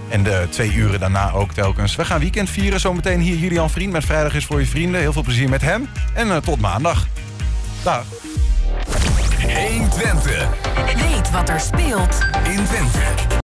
En de twee uren daarna ook telkens. We gaan weekend vieren. Zometeen hier Julian Vriend met Vrijdag is voor je vrienden. Heel veel plezier met hem. En uh, tot maandag. Dag. honderdtwintig. Weet wat er speelt in Twente.